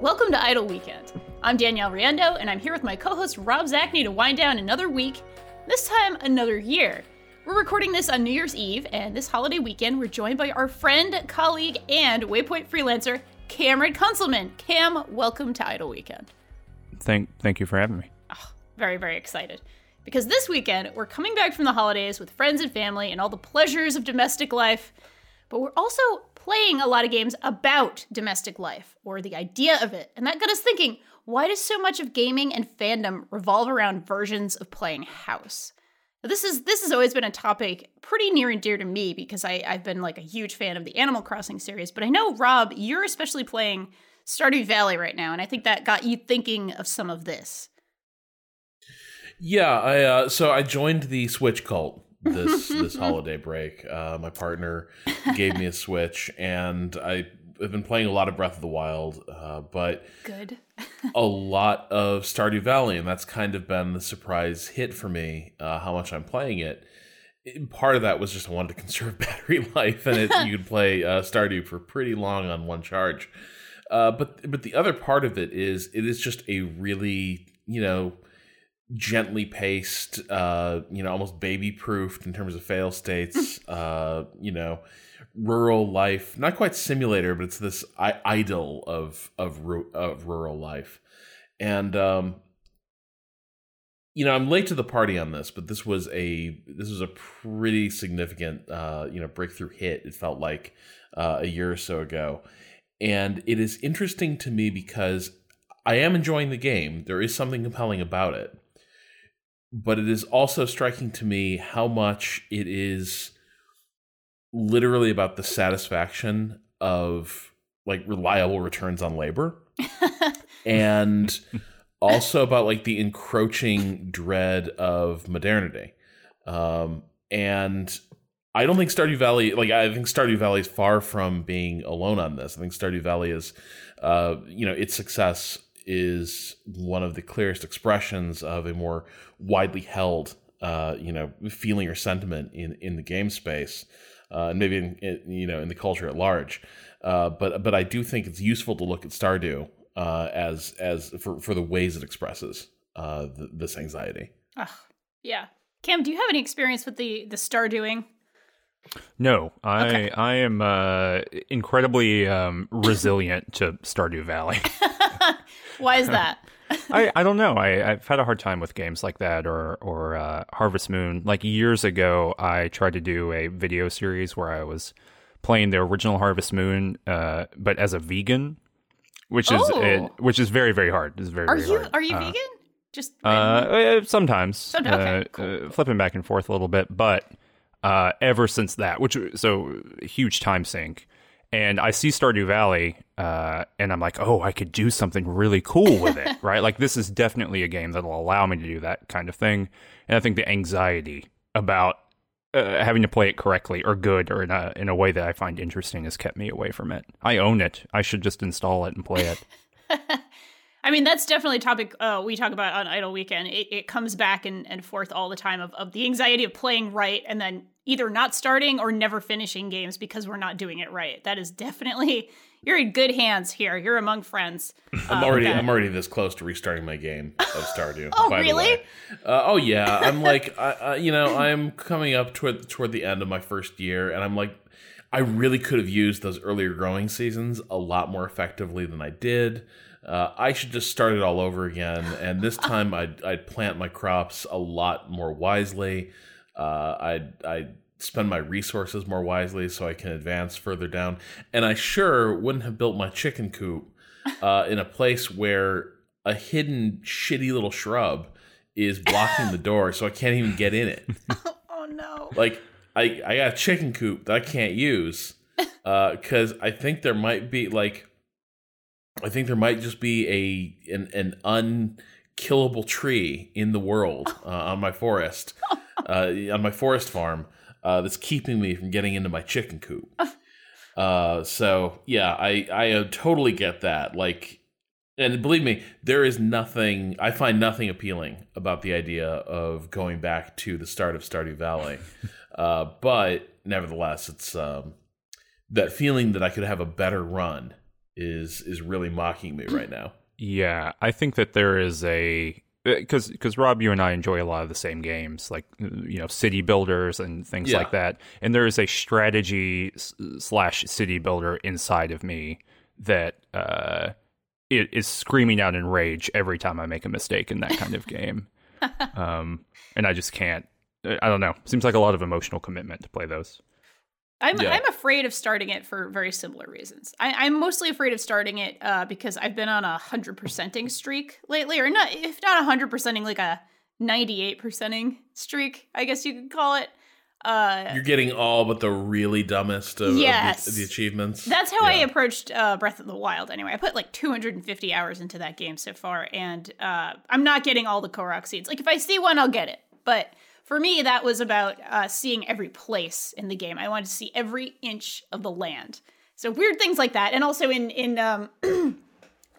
Welcome to Idle Weekend. I'm Danielle Riendeau, and I'm here with my co-host Rob Zacny to wind down another week, this time another year. We're recording this on New Year's Eve, and this holiday weekend, we're joined by our friend, colleague, and Waypoint freelancer, Cameron Kunzelman. Cam, welcome to Idle Weekend. Thank you for having me. Oh, very, very excited. Because this weekend, we're coming back from the holidays with friends and family and all the pleasures of domestic life, but we're also playing a lot of games about domestic life, or the idea of it. And that got us thinking, why does so much of gaming and fandom revolve around versions of playing house? This has always been a topic pretty near and dear to me because I've been like a huge fan of the Animal Crossing series. But I know, Rob, you're especially playing Stardew Valley right now, and I think that got you thinking of some of this. Yeah, I joined the Switch cult this holiday break. My partner gave me a Switch, and I've been playing a lot of Breath of the Wild, but good. A lot of Stardew Valley, and that's kind of been the surprise hit for me, how much I'm playing it. Part of that was just I wanted to conserve battery life, and you could play Stardew for pretty long on one charge. But the other part of it is just a really, gently paced, almost baby-proofed in terms of fail states, rural life, not quite simulator, but it's this idyll of rural life. And I'm late to the party on this, but this was a pretty significant breakthrough hit. It felt like a year or so ago, and it is interesting to me because I am enjoying the game. There is something compelling about it, but it is also striking to me how much it is literally about the satisfaction of like reliable returns on labor and also about like the encroaching dread of modernity. And I don't think Stardew Valley, I think Stardew Valley is far from being alone on this. I think Stardew Valley is, its success is one of the clearest expressions of a more widely held, feeling or sentiment in the game space. And maybe in the culture at large, but I do think it's useful to look at Stardew as for the ways it expresses this anxiety. Yeah, Cam, do you have any experience with the Stardewing? No, okay. I am incredibly resilient to Stardew Valley. Why is that? I don't know. I've had a hard time with games like that or Harvest Moon. Like years ago, I tried to do a video series where I was playing the original Harvest Moon, but as a vegan, which is very, very hard. It's very, very hard. Are you vegan? Just sometimes. Okay, cool. Flipping back and forth a little bit, but ever since that, huge time sink. And I see Stardew Valley, and I'm like, oh, I could do something really cool with it, right? Like, this is definitely a game that'll allow me to do that kind of thing. And I think the anxiety about having to play it correctly or good or in a way that I find interesting has kept me away from it. I own it. I should just install it and play it. I mean, that's definitely a topic we talk about on Idle Weekend. It comes back and forth all the time of the anxiety of playing right and then either not starting or never finishing games because we're not doing it right. That is definitely, you're in good hands here. You're among friends. I'm already this close to restarting my game of Stardew. Oh, really? Yeah. I'm like, I'm coming up toward the end of my first year, and I'm like, I really could have used those earlier growing seasons a lot more effectively than I did. I should just start it all over again, and this time I'd plant my crops a lot more wisely. I'd spend my resources more wisely so I can advance further down, and I sure wouldn't have built my chicken coop in a place where a hidden shitty little shrub is blocking the door, so I can't even get in it. Oh no! Like I got a chicken coop that I can't use because I think there might be like. I think there might just be an unkillable tree in the world on my forest farm that's keeping me from getting into my chicken coop. I totally get that. Like, and believe me, there is nothing. I find nothing appealing about the idea of going back to the start of Stardew Valley. But nevertheless, it's that feeling that I could have a better run is really mocking me right now. Yeah, I think that there is a... Because Rob, you and I enjoy a lot of the same games, like, you know, city builders and things like that. And there is a strategy / city builder inside of me that it is screaming out in rage every time I make a mistake in that kind of game. And I just can't. I don't know. Seems like a lot of emotional commitment to play those. I'm afraid of starting it for very similar reasons. I'm mostly afraid of starting it because I've been on a 100%ing streak lately, or not, if not 100%ing, like a 98%ing streak, I guess you could call it. You're getting all but the really dumbest of the achievements. That's how I approached Breath of the Wild anyway. I put like 250 hours into that game so far, and I'm not getting all the Korok seeds. Like, if I see one, I'll get it, but... For me, that was about seeing every place in the game. I wanted to see every inch of the land. So weird things like that. And also in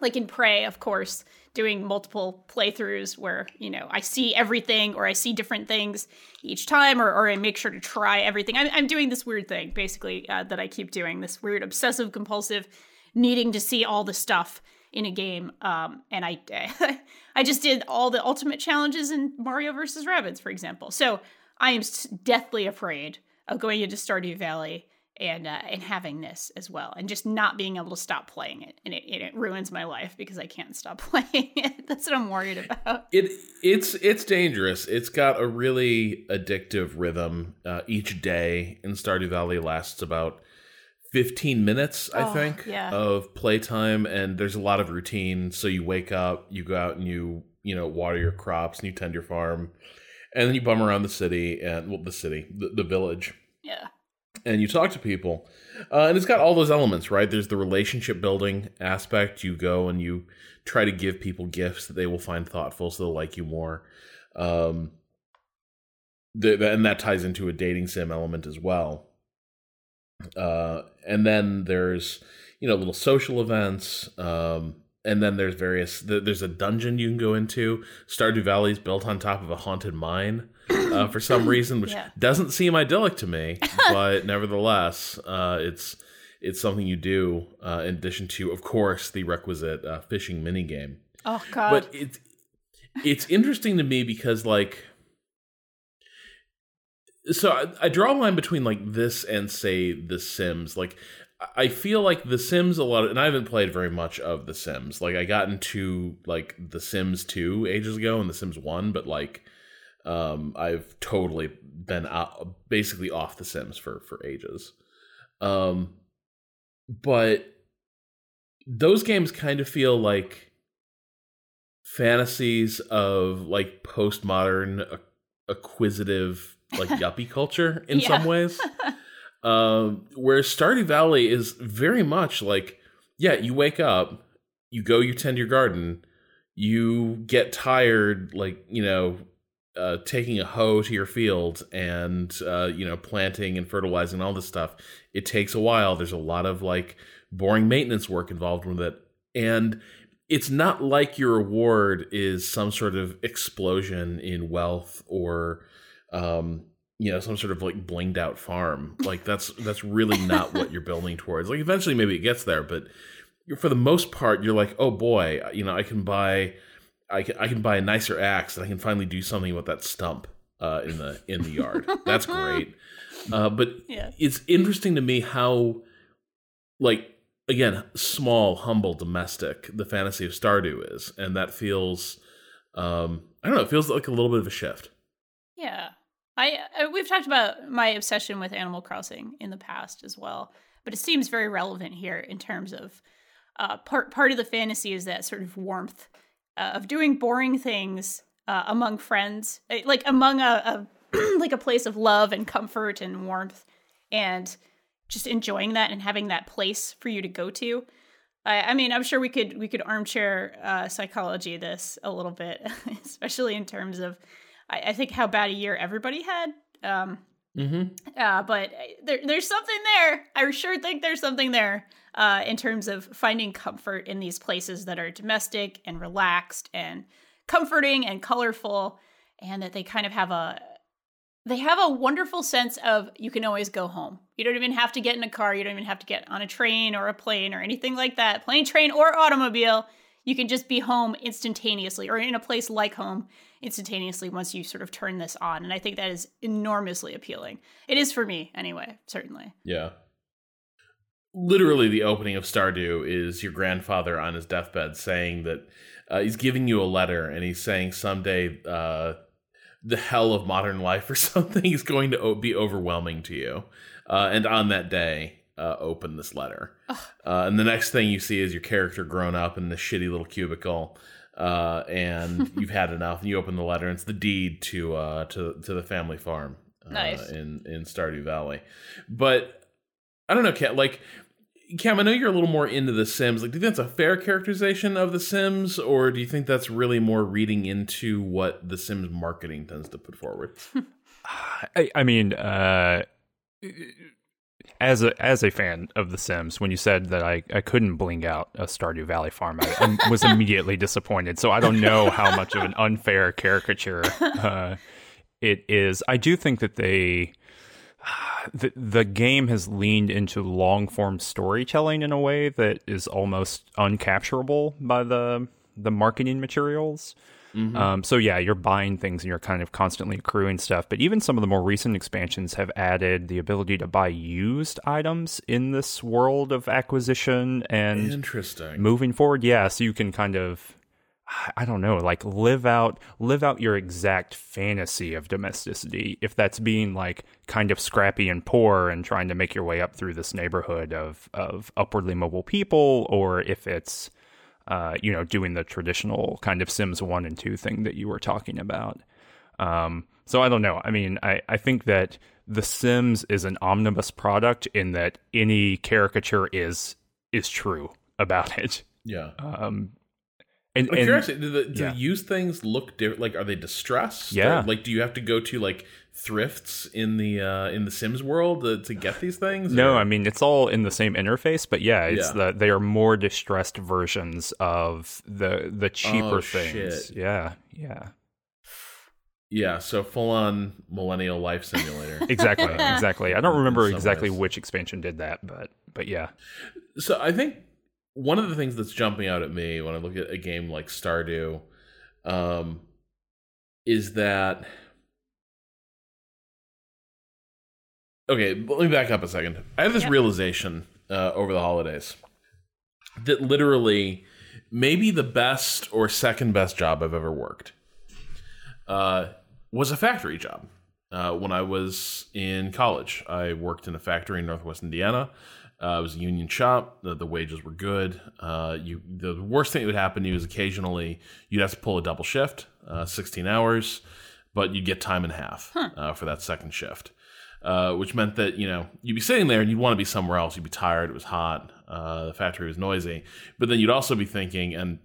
like in Prey, of course, doing multiple playthroughs where, you know, I see everything or I see different things each time or I make sure to try everything. I'm doing this weird thing, basically, that I keep doing, this weird obsessive compulsive needing to see all the stuff in a game, and I just did all the ultimate challenges in Mario vs. Rabbids, for example. So I am deathly afraid of going into Stardew Valley and having this as well, and just not being able to stop playing it, and it ruins my life because I can't stop playing it. That's what I'm worried about. It's dangerous. It's got a really addictive rhythm. Each day in Stardew Valley lasts about 15 minutes, I think, of playtime, and there's a lot of routine. So you wake up, you go out and you know, water your crops and you tend your farm, and then you bum around the city and the village. Yeah. And you talk to people, and it's got all those elements, right? There's the relationship building aspect. You go and you try to give people gifts that they will find thoughtful, so they'll like you more. And that ties into a dating sim element as well. And then there's, you know, little social events, and then there's there's a dungeon you can go into. Stardew Valley's built on top of a haunted mine for some reason, which doesn't seem idyllic to me, but nevertheless, it's something you do in addition to, of course, the requisite fishing minigame. Oh, God. But it's interesting to me because, like... So I draw a line between like this and say The Sims. Like, I feel like The Sims and I haven't played very much of The Sims. Like, I got into like The Sims 2 ages ago and The Sims 1, but like I've totally been basically off The Sims for ages. But those games kind of feel like fantasies of like postmodern acquisitive like yuppie culture in some ways, where Stardew Valley is very much like, you wake up, you go, you tend your garden, you get tired, like, you know, taking a hoe to your field and, you know, planting and fertilizing, all this stuff. It takes a while. There's a lot of like boring maintenance work involved with it. And it's not like your reward is some sort of explosion in wealth or, you know, some sort of like blinged out farm. Like that's really not what you're building towards. Like, eventually maybe it gets there, but for the most part, you're like, oh boy, you know, I can buy a nicer axe and I can finally do something with that stump, in the yard. That's great. But it's interesting to me how, like, again, small, humble, domestic, the fantasy of Stardew is. And that feels, I don't know, it feels like a little bit of a shift. Yeah. We've talked about my obsession with Animal Crossing in the past as well, but it seems very relevant here in terms of part of the fantasy is that sort of warmth of doing boring things among friends, like among a like a place of love and comfort and warmth, and just enjoying that and having that place for you to go to. I mean, I'm sure we could armchair psychology this a little bit, especially in terms of. I think how bad a year everybody had, but there's something there. I sure think there's something there in terms of finding comfort in these places that are domestic and relaxed and comforting and colorful, and that they kind of have a They have a wonderful sense of you can always go home. You don't even have to get in a car. You don't even have to get on a train or a plane or anything like that. Plane, train, or automobile. You can just be home instantaneously, or in a place like home instantaneously once you sort of turn this on. And I think that is enormously appealing. It is for me anyway, certainly. Yeah. Literally the opening of Stardew is your grandfather on his deathbed saying that he's giving you a letter and he's saying someday... the hell of modern life or something is going to be overwhelming to you. And on that day, open this letter. And the next thing you see is your character grown up in this shitty little cubicle. And you've had enough. And you open the letter. And it's the deed to the family farm in Stardew Valley. But I don't know, Cam, I know you're a little more into The Sims. Like, do you think that's a fair characterization of The Sims, or do you think that's really more reading into what The Sims marketing tends to put forward? I mean, as a fan of The Sims, when you said that I couldn't bling out a Stardew Valley farm, I was immediately disappointed. So I don't know how much of an unfair caricature it is. I do think that they... The game has leaned into long-form storytelling in a way that is almost uncapturable by the marketing materials. Mm-hmm. So yeah, you're buying things and you're kind of constantly accruing stuff. But even some of the more recent expansions have added the ability to buy used items in this world of acquisition and interesting moving forward. Yeah, so you can kind of... I don't know, like live out your exact fantasy of domesticity, if that's being like kind of scrappy and poor and trying to make your way up through this neighborhood of upwardly mobile people, or if it's, doing the traditional kind of Sims 1 and 2 thing that you were talking about. So I don't know. I mean, I think that The Sims is an omnibus product in that any caricature is true about it. Yeah. And curious, do the used things look different? Like, are they distressed? Yeah. Or, do you have to go to thrifts in the Sims world to get these things? No, or? I mean, it's all in the same interface, but yeah, they are more distressed versions of the cheaper things. Shit. Yeah. So full on millennial life simulator. Exactly. I don't remember exactly which expansion did that, but yeah. So I think. One of the things that's jumping out at me when I look at a game like Stardew is that... Okay, let me back up a second. I have this realization over the holidays that literally maybe the best or second best job I've ever worked was a factory job. When I was in college, I worked in a factory in Northwest Indiana. It was a union shop. The wages were good. The worst thing that would happen to you is occasionally you'd have to pull a double shift, 16 hours, but you'd get time and a half for that second shift, which meant that, you'd be sitting there and you'd want to be somewhere else. You'd be tired. It was hot. The factory was noisy. But then you'd also be thinking, and,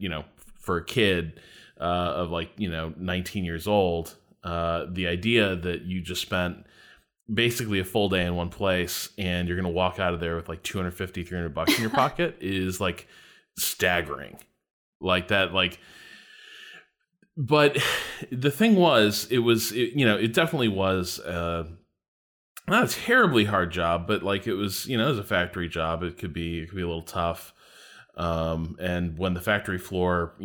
for a kid of 19 years old, the idea that you just spent... basically a full day in one place and you're going to walk out of there with $250-$300 in your pocket is staggering but the thing was, it definitely was not a terribly hard job, but it was, it was a factory job. It could be a little tough. And when the factory floor,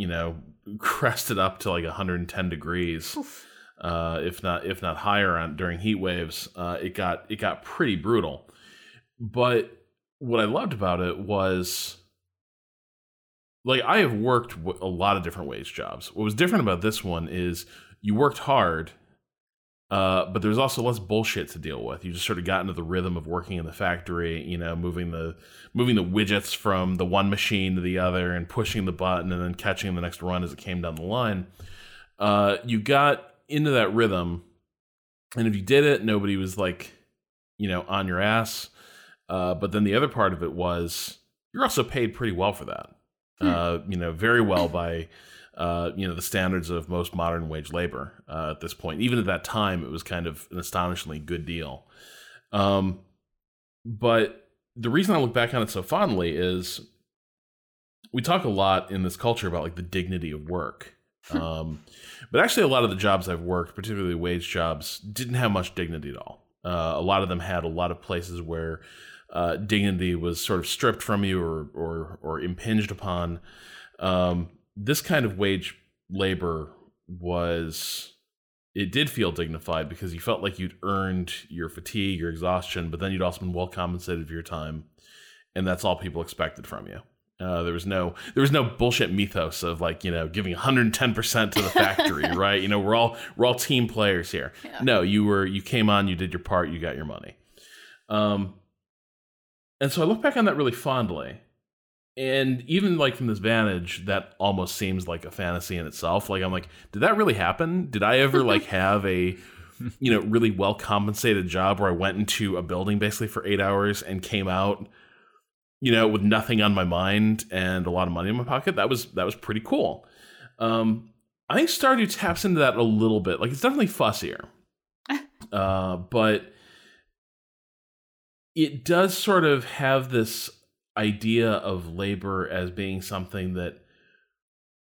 crested up to 110 degrees, oof. If not higher on during heat waves, it got pretty brutal. But what I loved about it was, I have worked a lot of different wage jobs. What was different about this one is you worked hard, but there's also less bullshit to deal with. You just sort of got into the rhythm of working in the factory, moving the widgets from the one machine to the other and pushing the button and then catching the next run as it came down the line. You got into that rhythm, and if you did it, nobody was on your ass. But then the other part of it was you're also paid pretty well for that, very well by the standards of most modern wage labor at this point. Even at that time, it was kind of an astonishingly good deal. But the reason I look back on it so fondly is we talk a lot in this culture about the dignity of work. But actually, a lot of the jobs I've worked, particularly wage jobs, didn't have much dignity at all. A lot of them had a lot of places where dignity was sort of stripped from you or impinged upon. This kind of wage labor was, it did feel dignified because you felt like you'd earned your fatigue, your exhaustion, but then you'd also been well compensated for your time. And that's all people expected from you. There was no bullshit mythos of like, you know, giving 110% to the factory, right? You know, we're all team players here. Yeah. No, you came on, you did your part, you got your money. And so I look back on that really fondly. And even like from this vantage, that almost seems like a fantasy in itself. Like, I'm like, did that really happen? Did I ever like have a, you know, really well compensated job where I went into a building basically for 8 hours and came out, you know, with nothing on my mind and a lot of money in my pocket? That was pretty cool. I think Stardew taps into that a little bit. Like, it's definitely fussier. But it does sort of have this idea of labor as being something that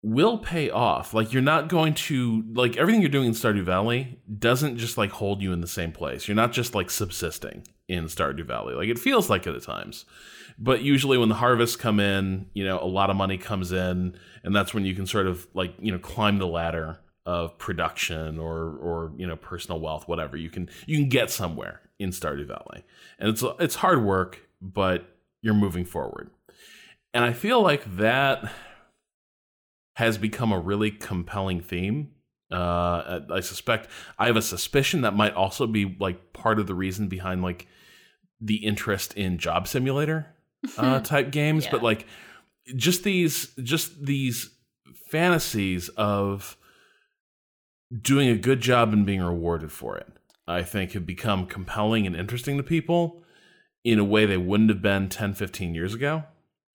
will pay off. Like, you're not going to, like, everything you're doing in Stardew Valley doesn't just like hold you in the same place. You're not just like subsisting in Stardew Valley. Like, it feels like it at times, but usually when the harvests come in, you know, a lot of money comes in, and that's when you can sort of like, you know, climb the ladder of production or you know, personal wealth, whatever. You can get somewhere in Stardew Valley, and it's hard work, but you're moving forward. And I feel like that has become a really compelling theme. I have a suspicion that might also be like part of the reason behind like the interest in Job Simulator type games. Yeah. But like just these fantasies of doing a good job and being rewarded for it, I think, have become compelling and interesting to people in a way they wouldn't have been 10, 15 years ago.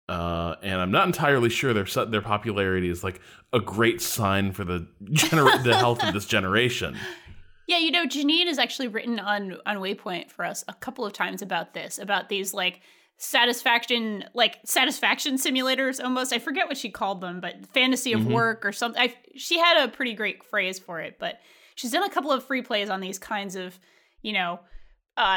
And I'm not entirely sure their popularity is like a great sign for the health of this generation. Yeah, you know, Janine has actually written on Waypoint for us a couple of times about this, about these like satisfaction simulators almost. I forget what she called them, but fantasy of work or something. She had a pretty great phrase for it, but she's done a couple of free plays on these kinds of, you know,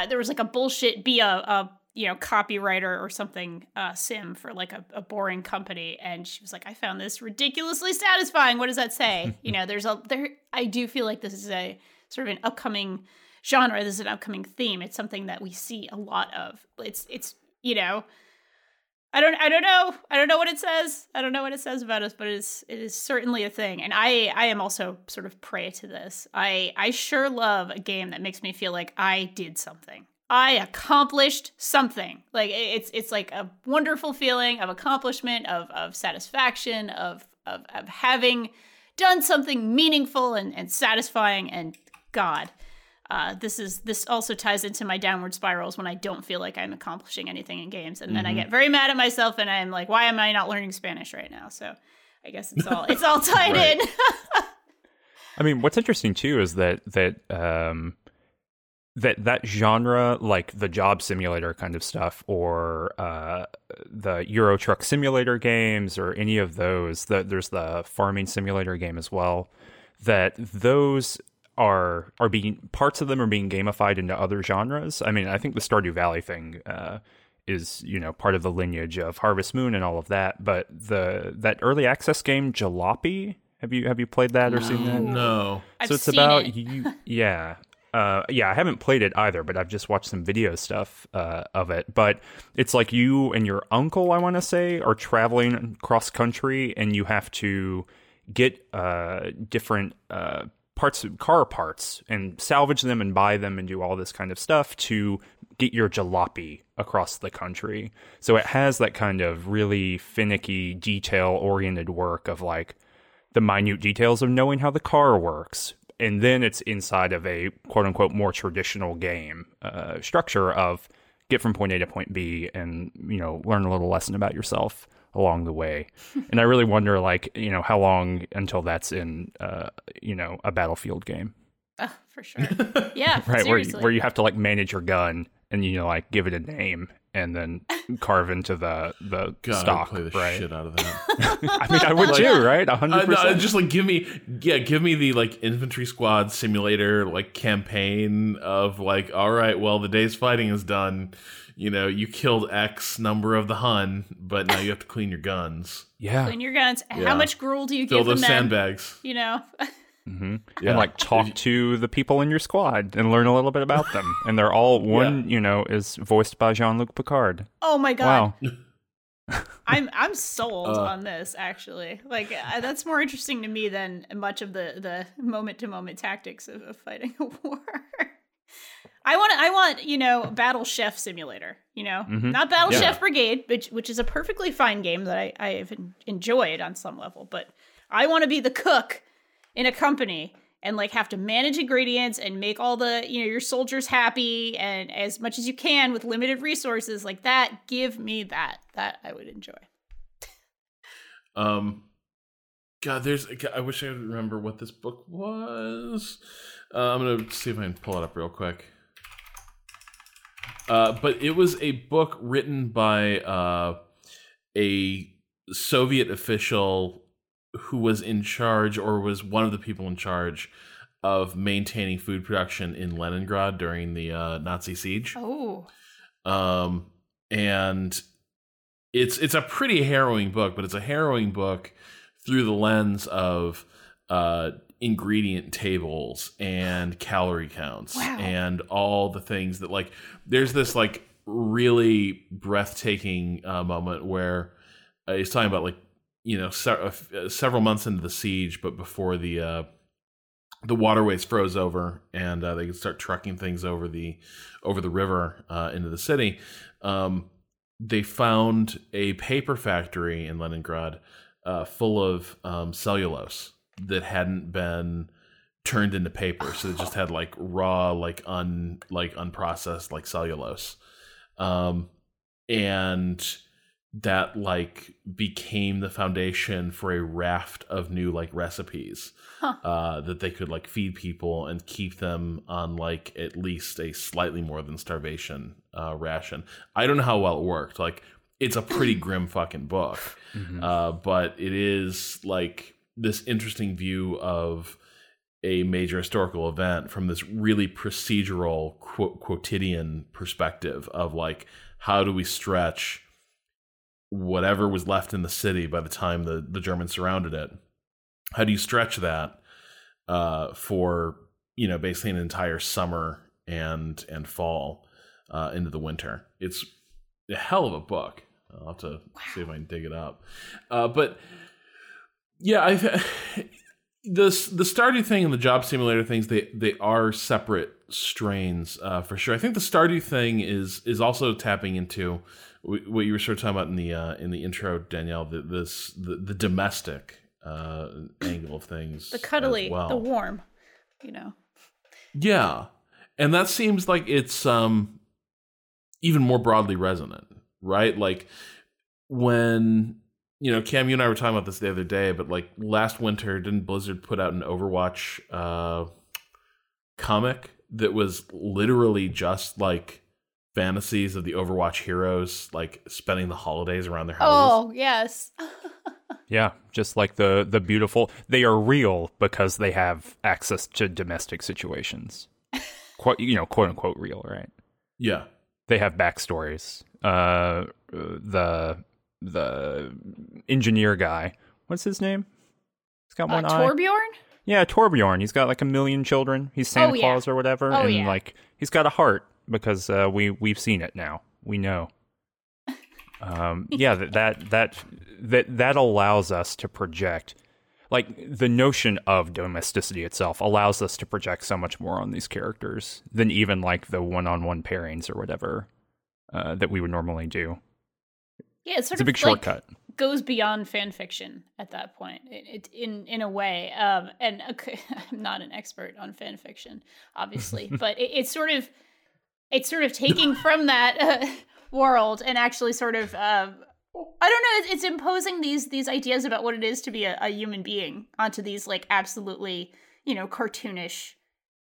there was like a bullshit be a you know, copywriter or something sim for like a boring company, and she was like, I found this ridiculously satisfying. What does that say? You know, I do feel like this is a sort of an upcoming genre. This is an upcoming theme. It's something that we see a lot of. It's you know, I don't know what it says. I don't know what it says about us, but it is certainly a thing. And I am also sort of prey to this. I sure love a game that makes me feel like I did something. I accomplished something. Like, it's like a wonderful feeling of accomplishment, of satisfaction, of having done something meaningful and satisfying. And God, this also ties into my downward spirals when I don't feel like I'm accomplishing anything in games, and then I get very mad at myself, and I'm like, why am I not learning Spanish right now? So I guess it's all tied in. I mean, what's interesting too is that genre, like the Job Simulator kind of stuff, or the Euro Truck Simulator games, or any of those. There's the Farming Simulator game as well. That those are being, parts of them are being gamified into other genres. I mean, I think the Stardew Valley thing is, you know, part of the lineage of Harvest Moon and all of that. But that early access game Jalopy, have you played that or seen that? No. So it's about it. Yeah. I haven't played it either, but I've just watched some video stuff of it. But it's like you and your uncle, I want to say, are traveling cross country, and you have to get different car parts and salvage them and buy them and do all this kind of stuff to get your jalopy across the country. So it has that kind of really finicky, detail oriented work of like the minute details of knowing how the car works. And then it's inside of a quote unquote more traditional game structure of get from point A to point B and, you know, learn a little lesson about yourself along the way. And I really wonder, like, you know, how long until that's in, you know, a Battlefield game. Oh, for sure. Yeah. Right. Where you have to like manage your gun and, you know, like give it a name and then carve into the God, stock, play the right? Shit out of that. I mean, I would like, too, right? 100%. Just like give me the like infantry squad simulator like campaign of like, all right, well, the day's fighting is done. You know, you killed X number of the Hun, but now you have to clean your guns. Yeah, clean your guns. Yeah. How much gruel do you give them? Fill those sandbags. You know. Mm-hmm. Yeah. And like talk to the people in your squad and learn a little bit about them. And they're all one, you know, is voiced by Jean-Luc Picard. Oh my God. Wow. I'm sold on this actually. Like that's more interesting to me than much of the moment to moment tactics of fighting a war. I want, you know, Battle Chef Simulator, you know, not Battle Chef Brigade, which is a perfectly fine game that I've enjoyed on some level, but I want to be the cook in a company and like have to manage ingredients and make all the, you know, your soldiers happy and as much as you can with limited resources like that. Give me that I would enjoy. God, I wish I could remember what this book was. I'm going to see if I can pull it up real quick. But it was a book written by a Soviet official who was in charge or was one of the people in charge of maintaining food production in Leningrad during the Nazi siege. Oh. And it's a pretty harrowing book, but it's a harrowing book through the lens of ingredient tables and calorie counts and all the things that like, there's this like really breathtaking moment where he's talking about like, you know, several months into the siege, but before the waterways froze over and they could start trucking things over the river into the city, they found a paper factory in Leningrad full of cellulose that hadn't been turned into paper, so it just had like raw, like unprocessed, like cellulose, and that like became the foundation for a raft of new like recipes that they could like feed people and keep them on like at least a slightly more than starvation ration. I don't know how well it worked. Like it's a pretty grim fucking book, but it is like this interesting view of a major historical event from this really procedural quotidian perspective of like, how do we stretch whatever was left in the city by the time the Germans surrounded it? How do you stretch that for, you know, basically an entire summer and fall into the winter? It's a hell of a book. I'll have to see if I can dig it up. But yeah, the Stardew thing and the Job Simulator things, they are separate strains for sure. I think the Stardew thing is also tapping into what you were sort of talking about in the intro, Danielle, the domestic angle of things, the cuddly, as well. The warm, you know. Yeah, and that seems like it's even more broadly resonant, right? Like when, you know, Cam, you and I were talking about this the other day, but like last winter, didn't Blizzard put out an Overwatch comic that was literally just like fantasies of the Overwatch heroes like spending the holidays around their houses? Oh, yes. Yeah, just like the beautiful, they are real because they have access to domestic situations. Quote, you know, quote unquote real, right? Yeah. They have backstories. The engineer guy, what's his name? He's got one eye. Torbjorn? Yeah, Torbjorn. He's got like a million children. He's Santa Claus or whatever, like he's got a heart. Because we've seen it now, we know. Yeah, that allows us to project, like the notion of domesticity itself allows us to project so much more on these characters than even like the one-on-one pairings or whatever that we would normally do. Yeah, it's a big shortcut. Goes beyond fan fiction at that point, in a way. And I'm not an expert on fan fiction, obviously, but it's sort of. It's sort of taking from that world and actually sort of, I don't know, it's imposing these ideas about what it is to be a human being onto these like absolutely, you know, cartoonish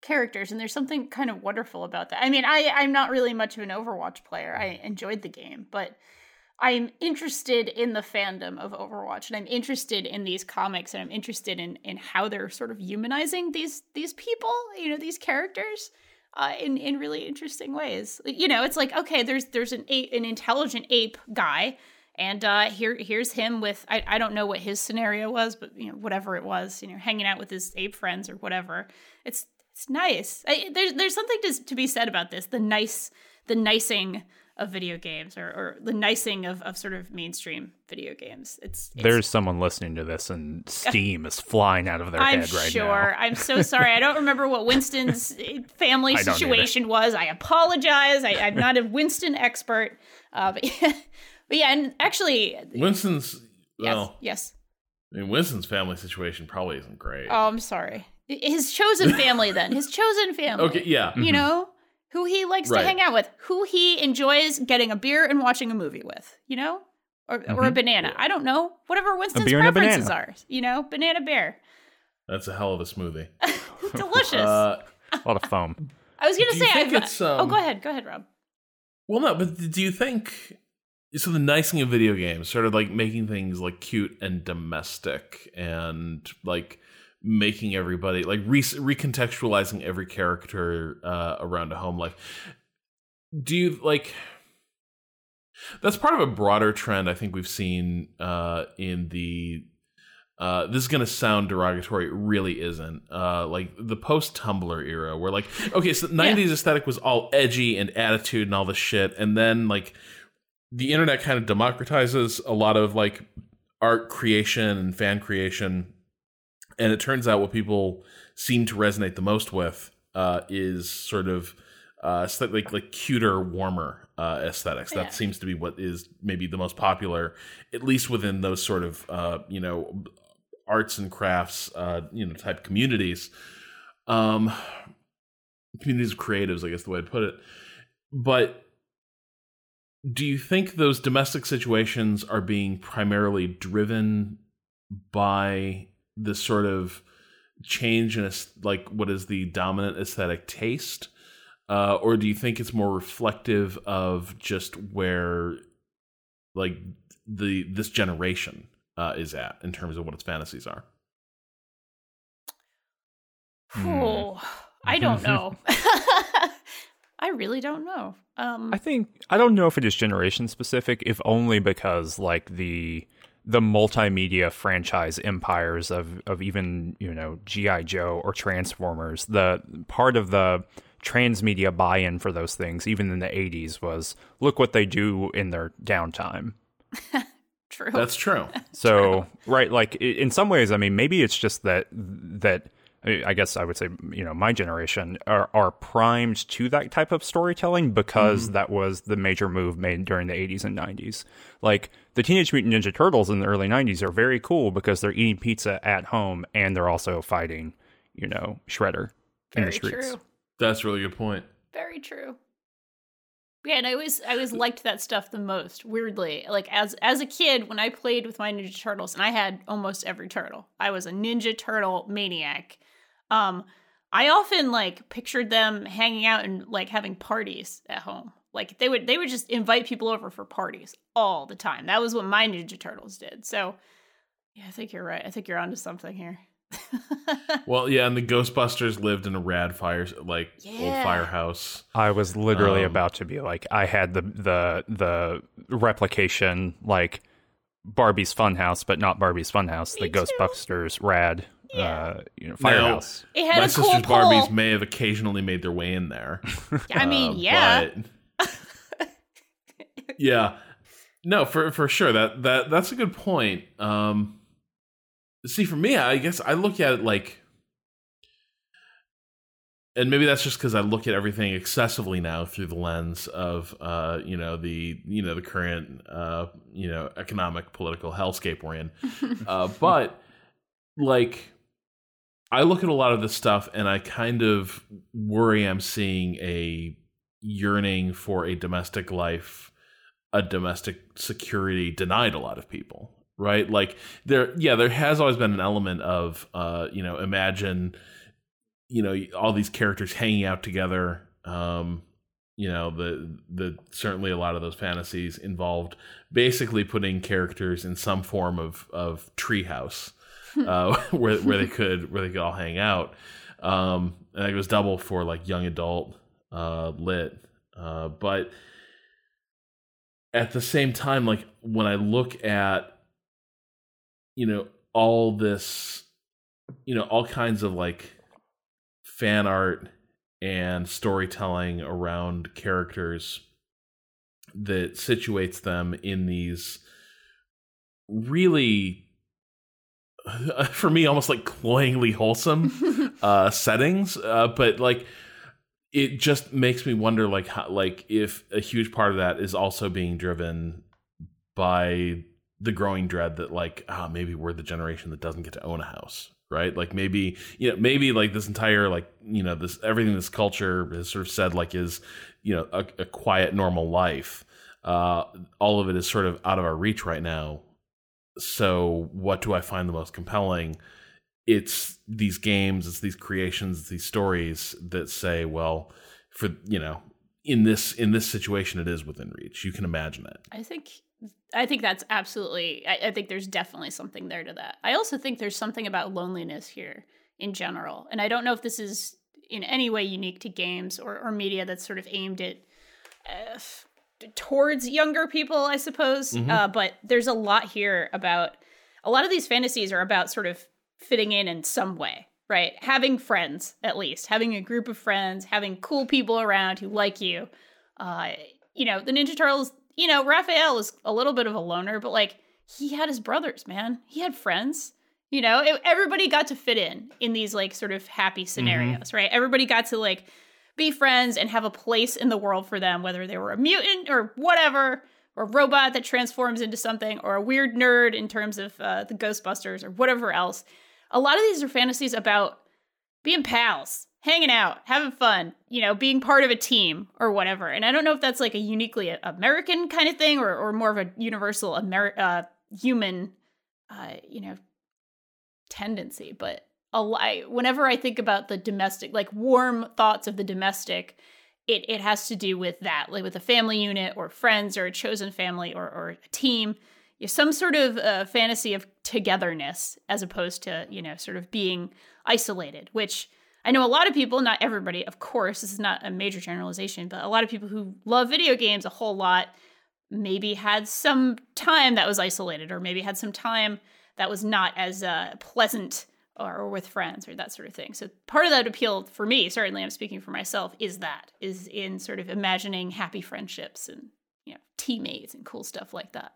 characters, and there's something kind of wonderful about that. I mean, I'm not really much of an Overwatch player. I enjoyed the game, but I'm interested in the fandom of Overwatch, and I'm interested in these comics, and I'm interested in how they're sort of humanizing these people, you know, these characters in really interesting ways. You know, it's like, okay, there's an intelligent ape guy, and here's him with, I don't know what his scenario was, but, you know, whatever it was, you know, hanging out with his ape friends or whatever. It's nice. There's something to be said about this, the nicing of video games, or the nicing of sort of mainstream video games. There's someone listening to this and steam is flying out of their head right now. I'm sure. I'm so sorry. I don't remember what Winston's family situation was. I apologize. I'm not a Winston expert. But yeah, and actually... Winston's... Well, yes. I mean, Winston's family situation probably isn't great. Oh, I'm sorry. His chosen family, then. His chosen family. Okay, yeah. You know? Who he likes to hang out with. Who he enjoys getting a beer and watching a movie with, you know? Or a banana. I don't know. Whatever Winston's preferences are. You know? Banana bear. That's a hell of a smoothie. Delicious. A lot of foam. I was going to say... Go ahead, Rob. Well, no, but do you think... So the nicing of video games, sort of like making things like cute and domestic, and like making everybody like recontextualizing every character around a home life. Do you like? That's part of a broader trend I think we've seen in the. This is going to sound derogatory. It really isn't. Like the post-Tumblr era where like, okay, so the 90s aesthetic was all edgy and attitude and all this shit. And then like, the internet kind of democratizes a lot of like art creation and fan creation. And it turns out what people seem to resonate the most with is sort of slightly like cuter, warmer aesthetics. That seems to be what is maybe the most popular, at least within those sort of, you know, arts and crafts, you know, type communities. Communities of creatives, I guess the way I'd put it. But do you think those domestic situations are being primarily driven by this sort of change in like what is the dominant aesthetic taste? Or do you think it's more reflective of just where like this generation is at in terms of what its fantasies are? Oh, I don't know. I really don't know. I don't know if it is generation specific, if only because like the multimedia franchise empires of even, you know, G.I. Joe or Transformers, the part of the transmedia buy-in for those things, even in the 80s, was look what they do in their downtime. True. That's true. So, right, like in some ways, I mean, maybe it's just that I guess I would say, you know, my generation are primed to that type of storytelling because that was the major move made during the 80s and 90s. Like, the Teenage Mutant Ninja Turtles in the early 90s are very cool because they're eating pizza at home and they're also fighting, you know, Shredder in the streets. Very true. That's a really good point. Very true. Yeah, and I always liked that stuff the most, weirdly. Like, as a kid, when I played with my Ninja Turtles, and I had almost every turtle. I was a Ninja Turtle maniac. I often like pictured them hanging out and like having parties at home. Like they would just invite people over for parties all the time. That was what my Ninja Turtles did. So yeah, I think you're right. I think you're onto something here. Well, yeah. And the Ghostbusters lived in a rad fire, like old firehouse. I was literally about to be like, I had the replication, like Barbie's Funhouse, but not Barbie's Funhouse, the too. Ghostbusters rad. You know, firehouse. Now, my sister's cool Barbies pole. May have occasionally made their way in there. I mean, yeah, but, yeah, no, for sure. That's a good point. See, for me, I guess I look at it like, and maybe that's just because I look at everything excessively now through the lens of the current economic political hellscape we're in, but like. I look at a lot of this stuff and I kind of worry I'm seeing a yearning for a domestic life, a domestic security denied a lot of people, right? Like there has always been an element of, imagine you know, all these characters hanging out together. You know, the certainly a lot of those fantasies involved basically putting characters in some form of treehouse where they could all hang out. And it was double for like young adult lit, but at the same time, like when I look at, you know, all this, you know, all kinds of like fan art and storytelling around characters that situates them in these really, for me, almost like cloyingly wholesome settings. But like, it just makes me wonder, like, how, like if a huge part of that is also being driven by the growing dread that like, maybe we're the generation that doesn't get to own a house. Right. Like maybe, you know, maybe like this entire, like, you know, this, everything this culture has sort of said like is, you know, a quiet, normal life. All of it is sort of out of our reach right now. So what do I find the most compelling? It's these games, it's these creations, it's these stories that say, well, for, you know, in this situation, it is within reach. You can imagine it. I think that's absolutely, I think there's definitely something there to that. I also think there's something about loneliness here in general. And I don't know if this is in any way unique to games or media that's sort of aimed at towards younger people, I suppose. Mm-hmm. But there's a lot here about, a lot of these fantasies are about sort of fitting in some way, right? Having friends, at least. Having a group of friends, having cool people around who like you. You know, the Ninja Turtles... You know, Raphael was a little bit of a loner, but, like, he had his brothers, man. He had friends. You know, everybody got to fit in these, like, sort of happy scenarios, mm-hmm. right? Everybody got to, like, be friends and have a place in the world for them, whether they were a mutant or whatever, or a robot that transforms into something, or a weird nerd in terms of the Ghostbusters or whatever else. A lot of these are fantasies about being pals, hanging out, having fun, you know, being part of a team or whatever. And I don't know if that's like a uniquely American kind of thing or more of a universal human, you know, tendency. But whenever I think about the domestic, like warm thoughts of the domestic, it has to do with that, like with a family unit or friends or a chosen family or a team. Some sort of fantasy of togetherness as opposed to, you know, sort of being isolated, which I know a lot of people, not everybody, of course, this is not a major generalization, but a lot of people who love video games a whole lot maybe had some time that was isolated or maybe had some time that was not as pleasant or with friends or that sort of thing. So part of that appeal for me, certainly I'm speaking for myself, is in sort of imagining happy friendships and, you know, teammates and cool stuff like that.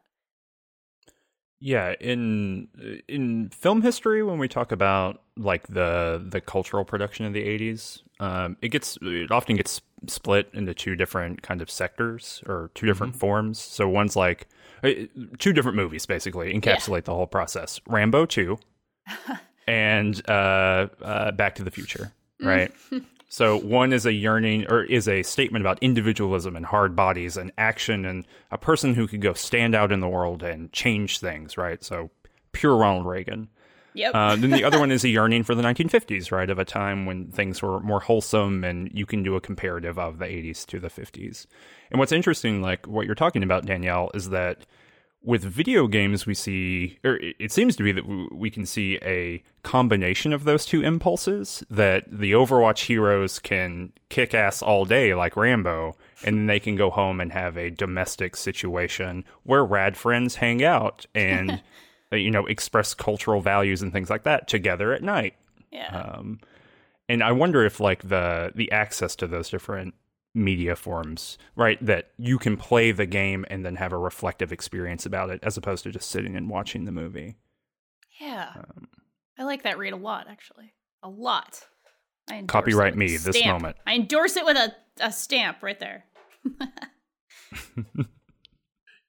Yeah, in film history, when we talk about like the cultural production of the 80s, it often gets split into two different kind of sectors or two different mm-hmm. forms. So one's like two different movies basically encapsulate the whole process: Rambo 2 and Back to the Future, right? So one is a yearning or is a statement about individualism and hard bodies and action and a person who could go stand out in the world and change things, right? So pure Ronald Reagan. Yep. Then the other one is a yearning for the 1950s, right, of a time when things were more wholesome and you can do a comparative of the 80s to the 50s. And what's interesting, like what you're talking about, Danielle, is that with video games, we see, or it seems to be that we can see a combination of those two impulses, that the Overwatch heroes can kick ass all day like Rambo, and then they can go home and have a domestic situation where rad friends hang out and, you know, express cultural values and things like that together at night. Yeah. And I wonder if, like, the access to those different media forms, right, that you can play the game and then have a reflective experience about it as opposed to just sitting and watching the movie. Yeah. I like that read a lot, actually. A lot. I copyright me this moment. I endorse it with a stamp right there.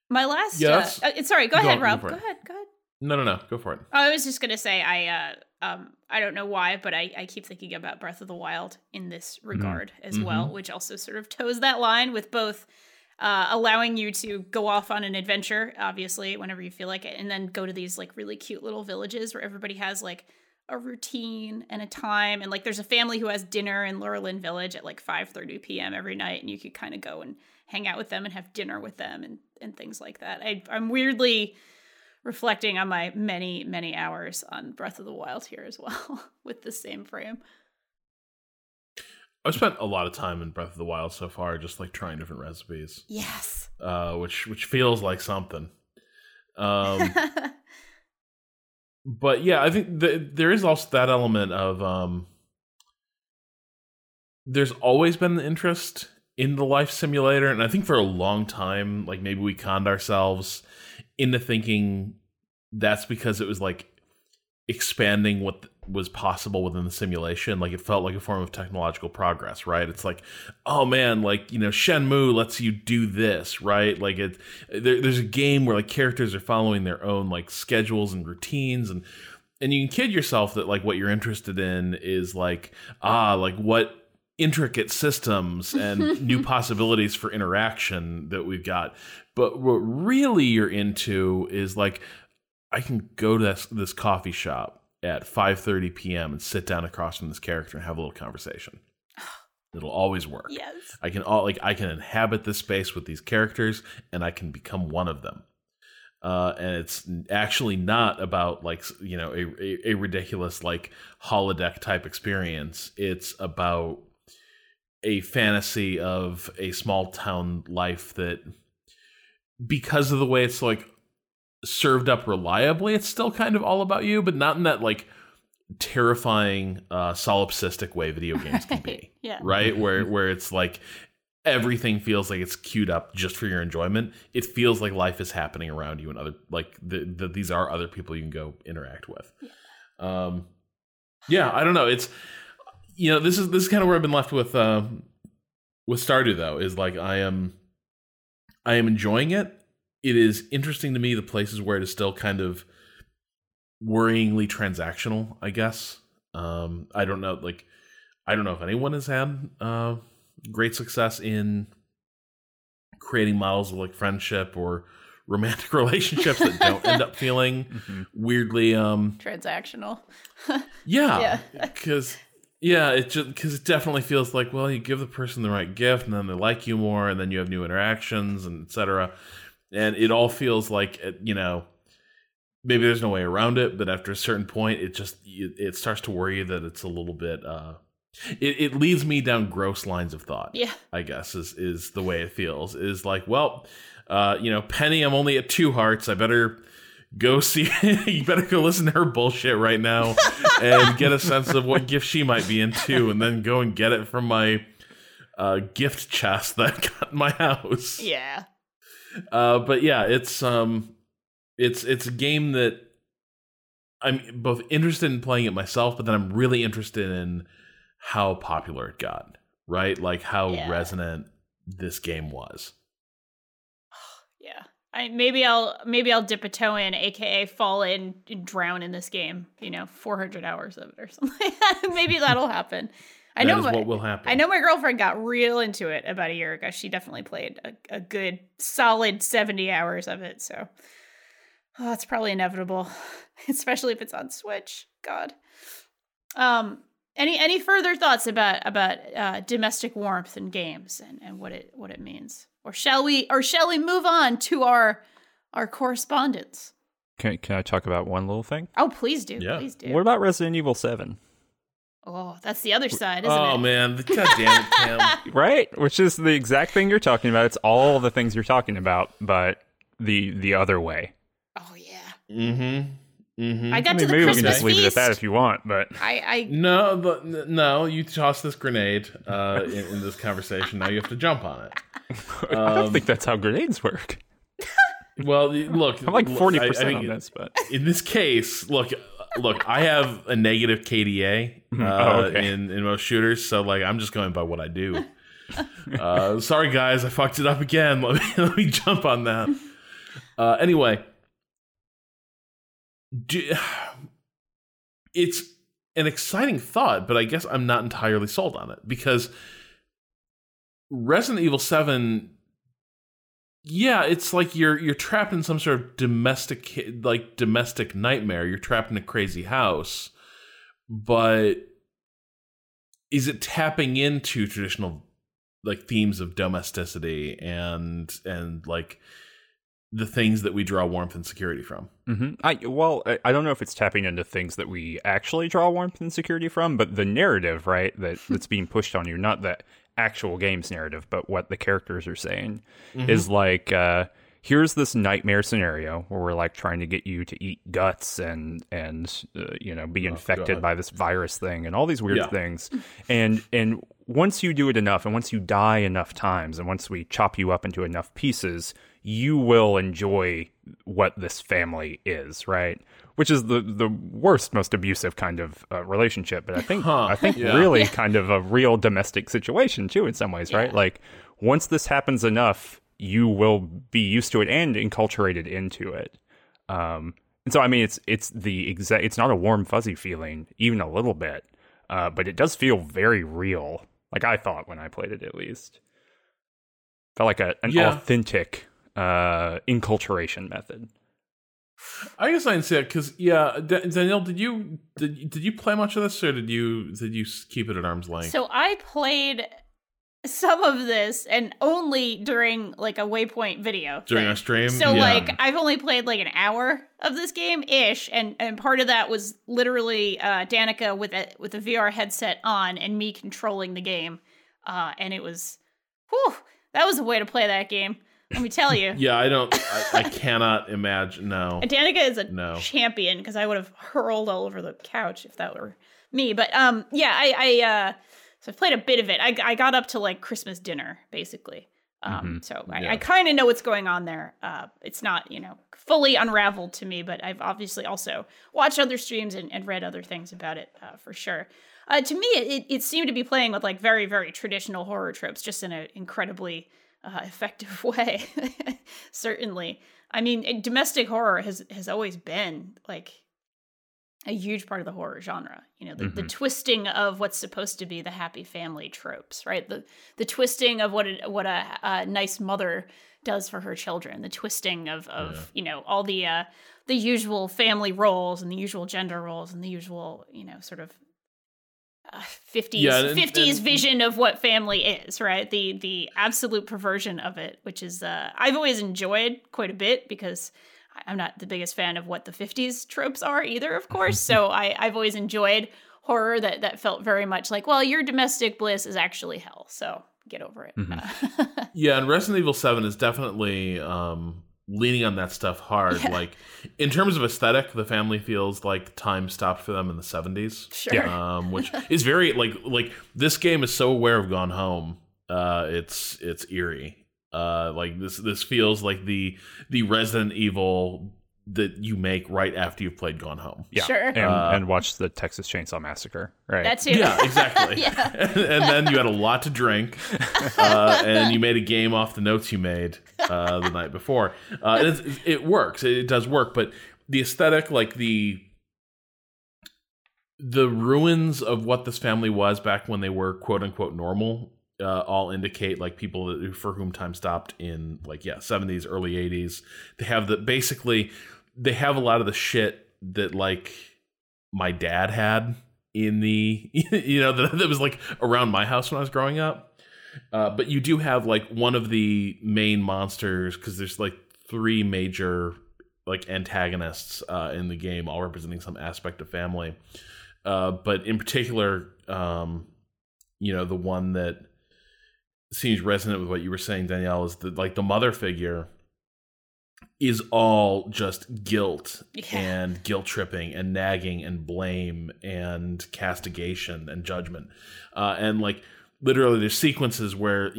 My last... Yes. Sorry, go ahead, Rob. Go ahead. No, go for it. I was just going to say, I don't know why, but I keep thinking about Breath of the Wild in this regard as mm-hmm. well, which also sort of toes that line with both allowing you to go off on an adventure, obviously, whenever you feel like it, and then go to these like really cute little villages where everybody has like a routine and a time. And like there's a family who has dinner in Laurel Lynn Village at like 5:30 p.m. every night, and you could kind of go and hang out with them and have dinner with them and things like that. I'm weirdly reflecting on my many, many hours on Breath of the Wild here as well with the same frame. I've spent a lot of time in Breath of the Wild so far, just like trying different recipes. Yes. Which feels like something. But yeah, I think there is also that element of there's always been the interest in the life simulator. And I think for a long time, like maybe we conned ourselves into thinking that's because it was like expanding what was possible within the simulation. Like it felt like a form of technological progress, right? It's like, oh man, like, you know, Shenmue lets you do this, right? Like there's a game where like characters are following their own like schedules and routines, and you can kid yourself that like what you're interested in is like like what intricate systems and new possibilities for interaction that we've got. But what really you're into is like, I can go to this coffee shop at 5:30 p.m. and sit down across from this character and have a little conversation. It'll always work. Yes. I can inhabit this space with these characters, and I can become one of them. And it's actually not about like, you know, a ridiculous like holodeck type experience. It's about a fantasy of a small town life that, because of the way it's like served up reliably, it's still kind of all about you, but not in that like terrifying solipsistic way video games can be. Yeah. Right? Where it's like everything feels like it's queued up just for your enjoyment. It feels like life is happening around you, and other like these are other people you can go interact with. Yeah. Yeah, I don't know. It's, you know, this is kind of where I've been left with Stardew though, is like I am enjoying it. It is interesting to me the places where it is still kind of worryingly transactional, I guess. I don't know if anyone has had great success in creating models of like friendship or romantic relationships that don't end up feeling weirdly transactional. Yeah, because. Yeah, it just because it definitely feels like, well, you give the person the right gift, and then they like you more, and then you have new interactions, and etc. And it all feels like, you know, maybe there's no way around it, but after a certain point, it just it starts to worry you that it's a little bit. It leads me down gross lines of thought. Yeah, I guess is the way it feels. Is like, well, you know, Penny, I'm only at 2 hearts. I better. Go see. You better go listen to her bullshit right now and get a sense of what gift she might be into, and then go and get it from my gift chest that I got in my house. Yeah. But yeah, it's a game that I'm both interested in playing it myself, but then I'm really interested in how popular it got. Right, like how resonant this game was. Yeah. Maybe I'll dip a toe in, aka fall in and drown in this game. You know, 400 hours of it or something. Maybe that'll happen. What will happen. I know my girlfriend got real into it about a year ago. She definitely played a good, solid 70 hours of it. So, that's probably inevitable, especially if it's on Switch. God. Any further thoughts about domestic warmth in games and what it means? Or shall we move on to our correspondence? Can I talk about one little thing? Oh, please do. Yeah. Please do. What about Resident Evil 7? Oh, that's the other side, isn't it? Oh, man. God damn it, Cam. Right? Which is the exact thing you're talking about. It's all the things you're talking about, but the other way. Oh, yeah. Mm-hmm. Mm-hmm. I mean, maybe Christmas we can just leave it at that if you want, but no, you toss this grenade in this conversation. Now you have to jump on it. I don't think that's how grenades work. Well, look, I'm like 40% on this, but in this case, look, I have a negative KDA in most shooters, so like I'm just going by what I do. Sorry guys, I fucked it up again. Let me jump on that. Anyway. It's an exciting thought, but I guess I'm not entirely sold on it, because Resident Evil 7, yeah, it's like you're trapped in some sort of domestic nightmare. You're trapped in a crazy house but is it tapping into traditional like themes of domesticity and like the things that we draw warmth and security from? Mm-hmm. I don't know if it's tapping into things that we actually draw warmth and security from, but the narrative, right, that's being pushed on you, not the actual game's narrative, but what the characters are saying, mm-hmm. is like, here's this nightmare scenario where we're like trying to get you to eat guts and be infected by this virus thing and all these weird things. And once you do it enough and once you die enough times and once we chop you up into enough pieces, you will enjoy what this family is, right? Which is the worst, most abusive kind of relationship. But I think kind of a real domestic situation too in some ways, right? Like once this happens enough, you will be used to it and enculturated into it. And so, I mean, it's not a warm, fuzzy feeling, even a little bit, but it does feel very real. Like I thought when I played it, at least. Felt like an authentic enculturation method. I guess I didn't say it because, Danielle, did you play much of this or did you keep it at arm's length? So I played some of this and only during like a Waypoint video during a stream. So like I've only played like an hour of this game ish, and part of that was literally Danica with a VR headset on and me controlling the game, and it was, whew, that was a way to play that game. Let me tell you. I cannot imagine. No, Danica is a champion because I would have hurled all over the couch if that were me. But So I've played a bit of it. I got up to like Christmas dinner, basically. I kind of know what's going on there. It's not, fully unraveled to me, but I've obviously also watched other streams and read other things about it for sure. To me, it seemed to be playing with like very, very traditional horror tropes, just in an incredibly effective way, certainly. I mean, domestic horror has always been like a huge part of the horror genre, the twisting of what's supposed to be the happy family tropes, right? The twisting of what a nice mother does for her children, the twisting of all the usual family roles and the usual gender roles and the usual sort of 50s vision of what family is, right? The absolute perversion of it, which is I've always enjoyed quite a bit because I'm not the biggest fan of what the 50s tropes are either, of course. So I've always enjoyed horror that felt very much like, well, your domestic bliss is actually hell, so get over it. Mm-hmm. And Resident Evil 7 is definitely leaning on that stuff hard. Yeah. Like, in terms of aesthetic, the family feels like time stopped for them in the 70s. Sure. Which is very, like this game is so aware of Gone Home. It's eerie. Like this feels like the Resident Evil that you make right after you've played Gone Home. Yeah. Sure. And watched the Texas Chainsaw Massacre, right? That's it. Yeah, exactly. Yeah. And then you had a lot to drink, and you made a game off the notes you made the night before. And it works. It does work, but the aesthetic, like the ruins of what this family was back when they were quote unquote normal, all indicate like people for whom time stopped in 70s, early 80s. They have they have a lot of the shit that like my dad had in the that was like around my house when I was growing up. But you do have like one of the main monsters, because there's like three major like antagonists in the game, all representing some aspect of family. But in particular, the one that seems resonant with what you were saying, Danielle, is that like the mother figure is all just guilt and guilt tripping and nagging and blame and castigation and judgment. And like literally there's sequences where,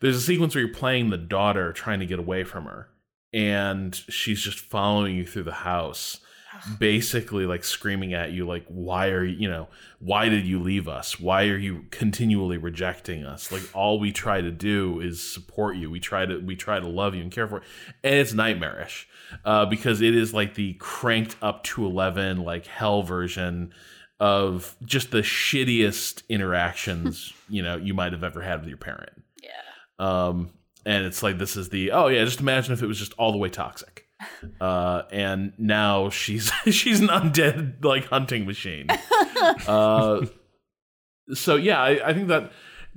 there's a sequence where you're playing the daughter trying to get away from her, and she's just following you through the house, basically like screaming at you like, why are you, why did you leave us? Why are you continually rejecting us? Like, all we try to do is support you. We try to love you and care for you. And it's nightmarish because it is like the cranked up to 11 like hell version of just the shittiest interactions you might have ever had with your parent. And it's like, this is just imagine if it was just all the way toxic. And now she's an undead like hunting machine. So yeah, I think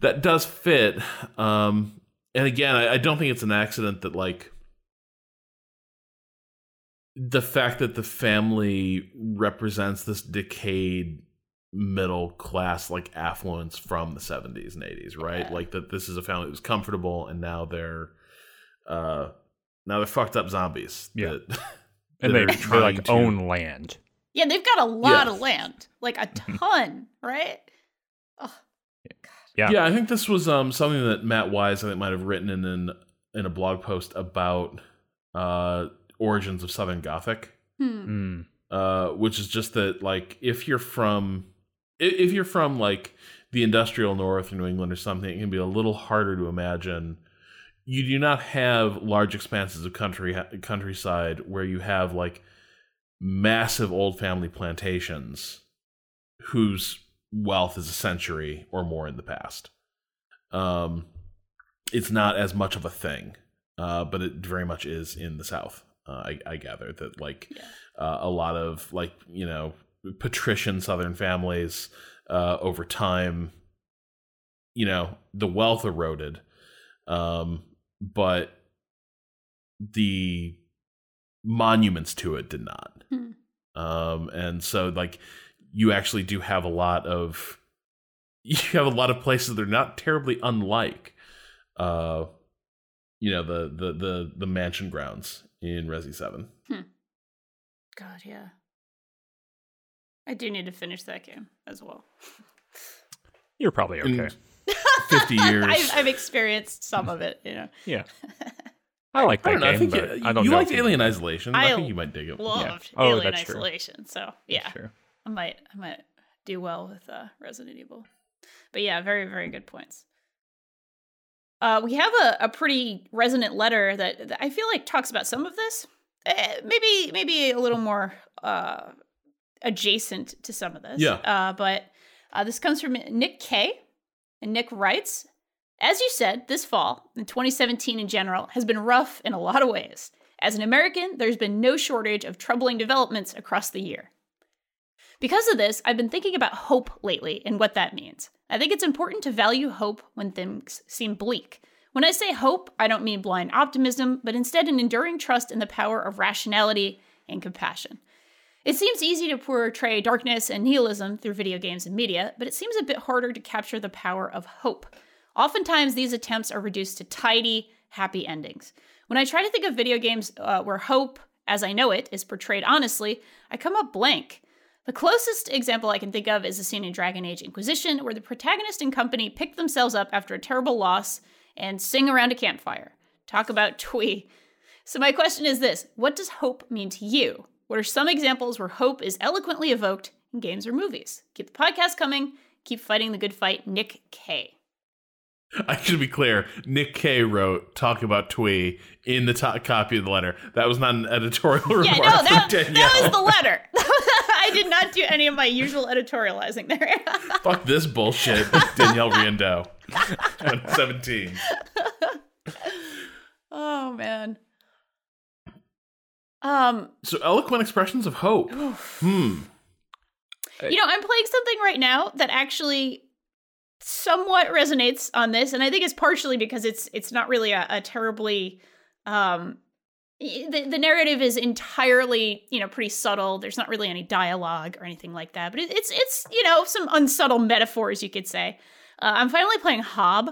that does fit. And again, I don't think it's an accident that like the fact that the family represents this decayed middle class like affluence from the 70s and 80s, right? Yeah. Like that this is a family that was comfortable, and now they're fucked up zombies. Yeah, that, and they like own land. Yeah, they've got a lot of land, like a ton, right? Oh, God. Yeah, I think this was something that Matt Wise I think might have written in a blog post about origins of Southern Gothic, which is just that like if you're from like the industrial North or New England or something, it can be a little harder to imagine. You do not have large expanses of countryside where you have like massive old family plantations whose wealth is a century or more in the past. It's not as much of a thing, but it very much is in the South. I gather that like a lot of like, you know, patrician Southern families over time, you know, the wealth eroded. But the monuments to it did not. And so like you actually do have a lot of places that are not terribly unlike, you know, the mansion grounds in Resi 7. God, yeah. I do need to finish that game as well. You're probably okay. 50 years. I've experienced some of it, you know. Yeah. I like that game, but I don't know. You liked Alien Isolation. I think you might dig it. I loved Alien Isolation, so yeah. I might do well with Resident Evil. But yeah, very, very good points. We have a pretty resonant letter that I feel like talks about some of this. Maybe a little more adjacent to some of this. Yeah. But this comes from Nick Kaye. And Nick writes, as you said, this fall, and 2017 in general, has been rough in a lot of ways. As an American, there's been no shortage of troubling developments across the year. Because of this, I've been thinking about hope lately and what that means. I think it's important to value hope when things seem bleak. When I say hope, I don't mean blind optimism, but instead an enduring trust in the power of rationality and compassion. It seems easy to portray darkness and nihilism through video games and media, but it seems a bit harder to capture the power of hope. Oftentimes, these attempts are reduced to tidy, happy endings. When I try to think of video games where hope, as I know it, is portrayed honestly, I come up blank. The closest example I can think of is the scene in Dragon Age Inquisition, where the protagonist and company pick themselves up after a terrible loss and sing around a campfire. Talk about twee. So my question is this, what does hope mean to you? What are some examples where hope is eloquently evoked in games or movies? Keep the podcast coming. Keep fighting the good fight. Nick Kaye. I should be clear. Nick Kaye wrote "Talk about twee" in the top copy of the letter. That was not an editorial remark. Yeah, no, that was the letter. I did not do any of my usual editorializing there. Fuck this bullshit, Danielle Riendeau. 2017. Oh man. So eloquent expressions of hope. Oof. You know, I'm playing something right now that actually somewhat resonates on this, and I think it's partially because it's not really a terribly the narrative is entirely, you know, pretty subtle. There's not really any dialogue or anything like that, but it's you know, some unsubtle metaphors, you could say. I'm finally playing Hob,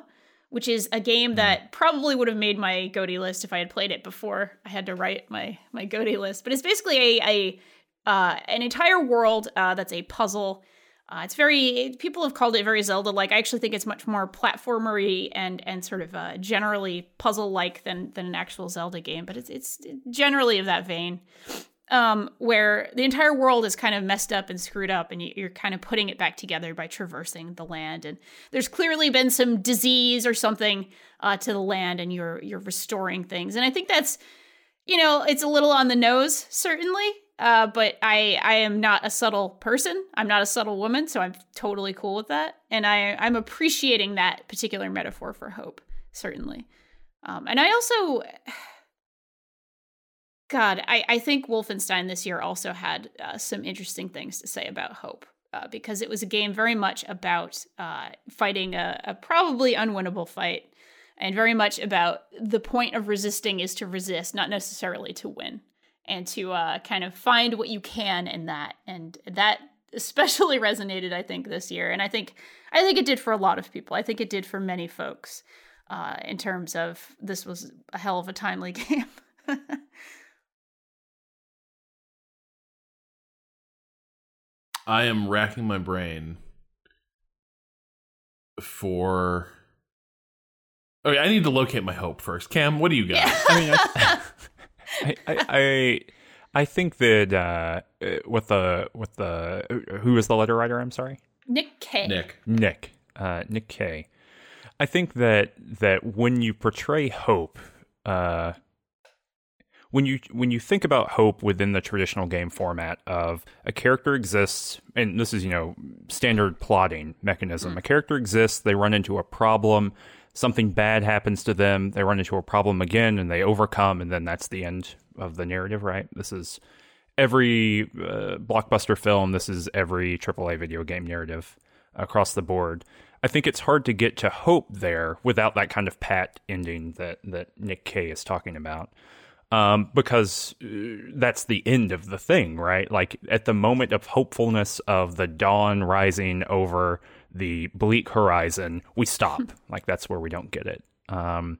which is a game that probably would have made my GOTY list if I had played it before I had to write my GOTY list. But it's basically an entire world that's a puzzle. It's very, people have called it very Zelda-like. I actually think it's much more platformery and sort of generally puzzle-like than an actual Zelda game. But it's generally of that vein, where the entire world is kind of messed up and screwed up, and you're kind of putting it back together by traversing the land. And there's clearly been some disease or something to the land, and you're restoring things. And I think that's, you know, it's a little on the nose, certainly, but I am not a subtle person. I'm not a subtle woman, so I'm totally cool with that. And I'm appreciating that particular metaphor for hope, certainly. And I also... God, I think Wolfenstein this year also had some interesting things to say about hope, because it was a game very much about fighting a probably unwinnable fight, and very much about the point of resisting is to resist, not necessarily to win, and to kind of find what you can in that. And that especially resonated, I think, this year. And I think it did for a lot of people. I think it did for many folks in terms of this was a hell of a timely game. I am racking my brain for... Okay, I need to locate my hope first. Cam, what do you got? Yeah. I mean, I think that who is the letter writer? I'm sorry, Nick Kaye. Nick Kaye. I think that when you portray hope, when you think about hope within the traditional game format of a character exists, and this is, you know, standard plotting mechanism. A character exists, they run into a problem, something bad happens to them, they run into a problem again, and they overcome, and then that's the end of the narrative, right? This is every blockbuster film, this is every AAA video game narrative across the board. I think it's hard to get to hope there without that kind of pat ending that Nick Kaye is talking about. Because that's the end of the thing, right? Like at the moment of hopefulness of the dawn rising over the bleak horizon, we stop. Like that's where we don't get it. I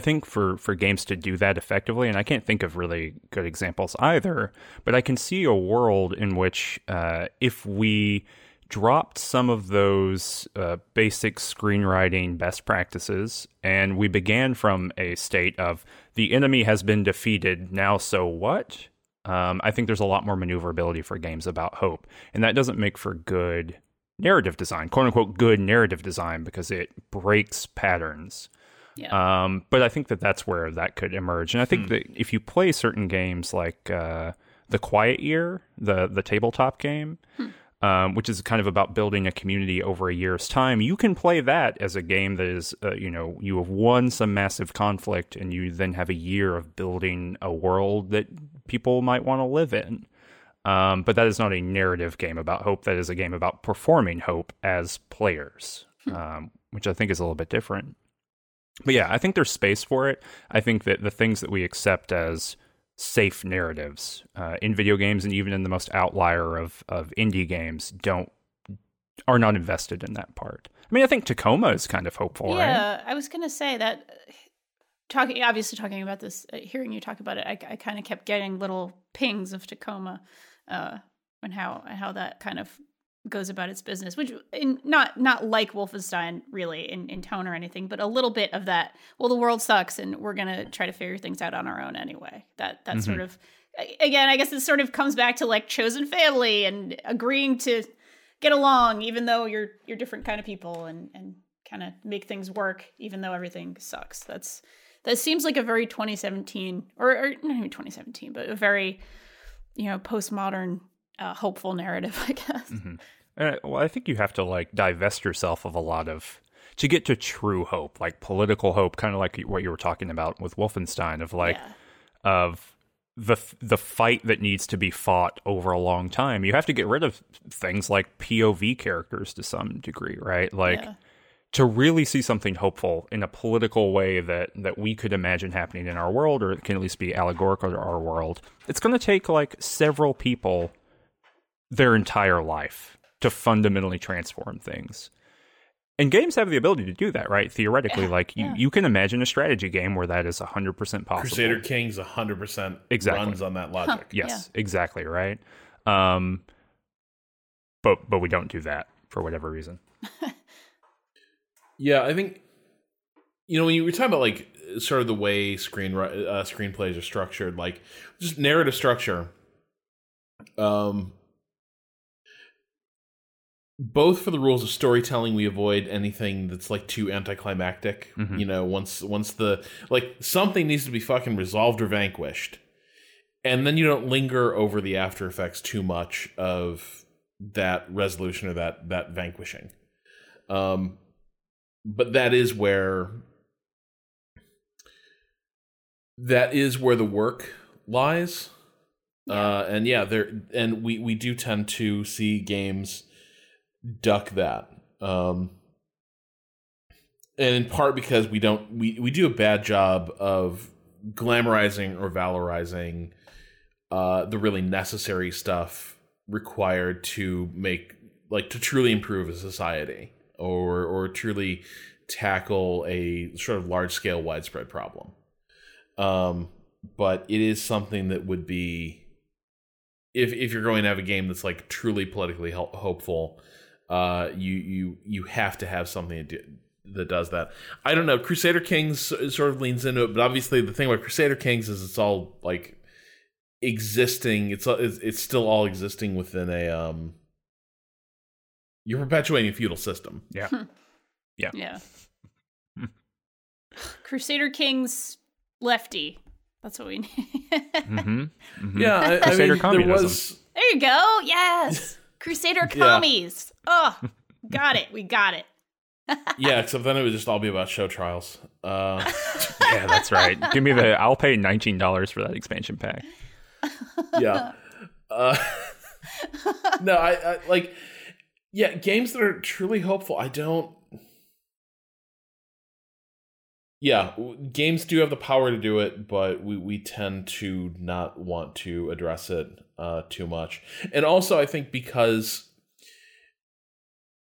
think for games to do that effectively, and I can't think of really good examples either, but I can see a world in which if we dropped some of those basic screenwriting best practices, and we began from a state of the enemy has been defeated, now so what? I think there's a lot more maneuverability for games about hope, and that doesn't make for good narrative design, quote-unquote good narrative design, because it breaks patterns. Yeah. But I think that's where that could emerge, and I think that if you play certain games like The Quiet Year, the tabletop game... which is kind of about building a community over a year's time. You can play that as a game that is, you have won some massive conflict, and you then have a year of building a world that people might want to live in. But that is not a narrative game about hope. That is a game about performing hope as players, which I think is a little bit different. But yeah, I think there's space for it. I think that the things that we accept as safe narratives in video games, and even in the most outlier of indie games, are not invested in that part. I mean, I think Tacoma is kind of hopeful, right? Yeah, I was going to say that talking about this, hearing you talk about it, I kind of kept getting little pings of Tacoma and how that kind of goes about its business, which not like Wolfenstein really in tone or anything, but a little bit of that, well, the world sucks and we're going to try to figure things out on our own anyway. That sort of, again, I guess it sort of comes back to like chosen family and agreeing to get along even though you're different kind of people and kind of make things work even though everything sucks. That seems like a very 2017 or not even 2017, but a very, postmodern hopeful narrative, I guess. Well, I think you have to divest yourself of a lot to get to true hope, like political hope, kind of like what you were talking about with Wolfenstein, of the fight that needs to be fought over a long time. You have to get rid of things like POV characters to some degree, right? To really see something hopeful in a political way that we could imagine happening in our world, or it can at least be allegorical to our world, it's going to take several people their entire life to fundamentally transform things. And games have the ability to do that, right? Theoretically, you can imagine a strategy game where that is 100% possible. Crusader Kings 100% runs on that logic. Huh. Yes, exactly, right? But we don't do that for whatever reason. Yeah, I think, when you were talking about sort of the way screenplays are structured, just narrative structure, both for the rules of storytelling, we avoid anything that's too anticlimactic. Once the something needs to be fucking resolved or vanquished, and then you don't linger over the after effects too much of that resolution or that vanquishing. But that is where the work lies. Yeah. And yeah, we do tend to see games duck that. And in part because we do a bad job of glamorizing or valorizing the really necessary stuff required to make, like, to truly improve a society or truly tackle a sort of large scale widespread problem. But it is something that would be, if you're going to have a game that's like truly politically hopeful, you have to have something that does that. I don't know. Crusader Kings sort of leans into it, but obviously the thing about Crusader Kings is it's all like existing. It's still all existing within a you're perpetuating a feudal system. Yeah. Yeah. Yeah. Crusader Kings lefty. That's what we need. Mm-hmm. Mm-hmm. Yeah. Crusader communism. There you go. Yes. Crusader commies. Yeah. Oh, got it. We got it. Yeah, except then it would just all be about show trials. Yeah, that's right. Give me I'll pay $19 for that expansion pack. Yeah. No, I like, yeah, games that are truly hopeful. Yeah, games do have the power to do it, but we tend to not want to address it too much. And also, I think because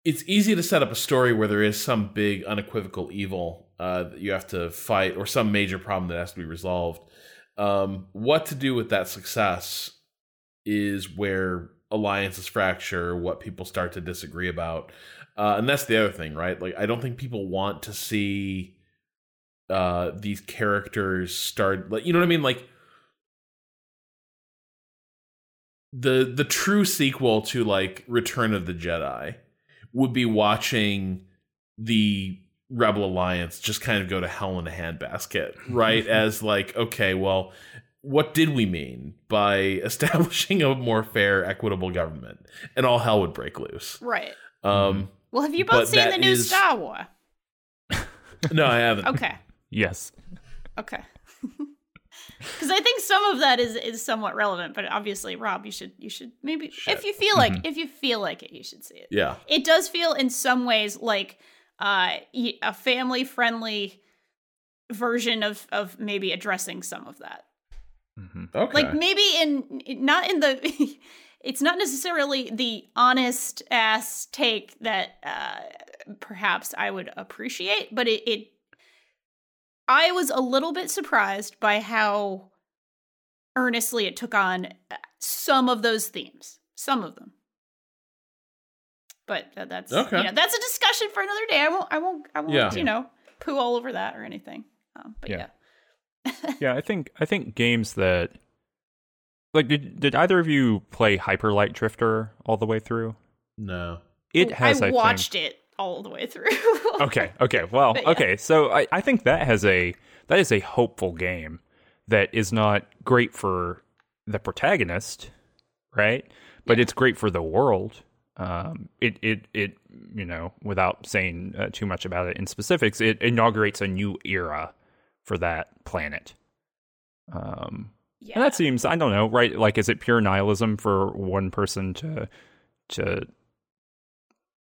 it's easy to set up a story where there is some big unequivocal evil that you have to fight, or some major problem that has to be resolved. What to do with that success is where alliances fracture, what people start to disagree about. And that's the other thing, right? Like, I don't think people want to see these characters start, like, you know what I mean? Like the true sequel to like Return of the Jedi would be watching the Rebel Alliance just kind of go to hell in a handbasket, right? As like, okay, well, what did we mean by establishing a more fair, equitable government? And all hell would break loose. Right. Well, have you both seen the new Star Wars? No, I haven't. Okay. Yes. Okay. Because I think some of that is somewhat relevant, but obviously, Rob, you should maybe if you feel like it, you should see it. Yeah. It does feel in some ways like a family friendly version of maybe addressing some of that. Mm-hmm. Okay. Like maybe it's not necessarily the honest ass take that perhaps I would appreciate, but I was a little bit surprised by how earnestly it took on some of those themes, some of them. But that's okay. You know, that's a discussion for another day. I won't. Yeah. You know, poo all over that or anything. But yeah. Yeah, I think games that, like, did either of you play Hyper Light Drifter all the way through? No, it has. I watched it all the way through. Okay. Well, yeah. Okay. So I think that is a hopeful game that is not great for the protagonist, right? But it's great for the world. It you know, without saying too much about it in specifics, it inaugurates a new era for that planet. Yeah. And that seems, I don't know, right? Like, is it pure nihilism for one person to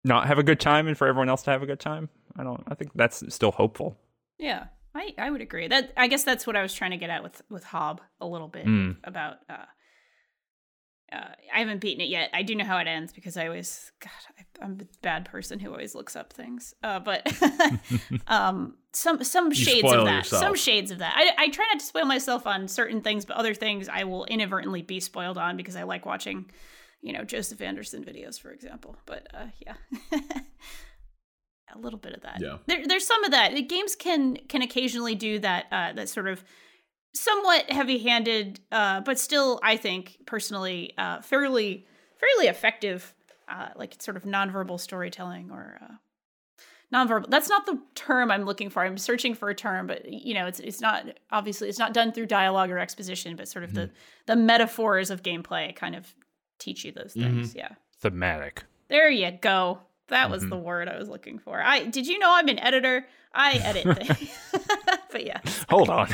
not have a good time and for everyone else to have a good time? I think that's still hopeful. Yeah, I would agree. That, I guess that's what I was trying to get at with Hob a little bit about, I haven't beaten it yet. I do know how it ends because I'm a bad person who always looks up things. But some shades of that. Yourself. Some shades of that. I try not to spoil myself on certain things, but other things I will inadvertently be spoiled on because I like watching, you know, Joseph Anderson videos, for example. But yeah, a little bit of that. Yeah. There's some of that. Games can occasionally do that. That sort of somewhat heavy-handed, but still, I think personally, fairly effective, like sort of nonverbal storytelling or nonverbal. That's not the term I'm looking for. I'm searching for a term, but you know, it's not, obviously it's not done through dialogue or exposition, but sort of the metaphors of gameplay kind of teach you those things. Yeah, thematic. There you go. That was the word I was looking for. Did you know I'm an editor? I edit things. But yeah. Hold on.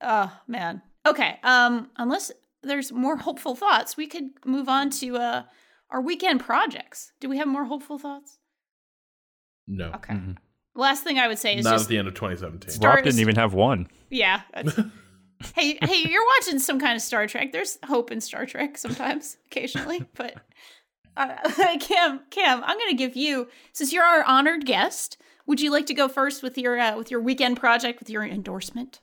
Oh, man. Okay. Unless there's more hopeful thoughts, we could move on to our weekend projects. Do we have more hopeful thoughts? No. Okay. Mm-hmm. Last thing I would say is not just at the end of 2017. Rob didn't even have one. Yeah. Hey, you're watching some kind of Star Trek. There's hope in Star Trek sometimes, occasionally. But Cam, I'm going to give you, since you're our honored guest, would you like to go first with your weekend project, with your endorsement?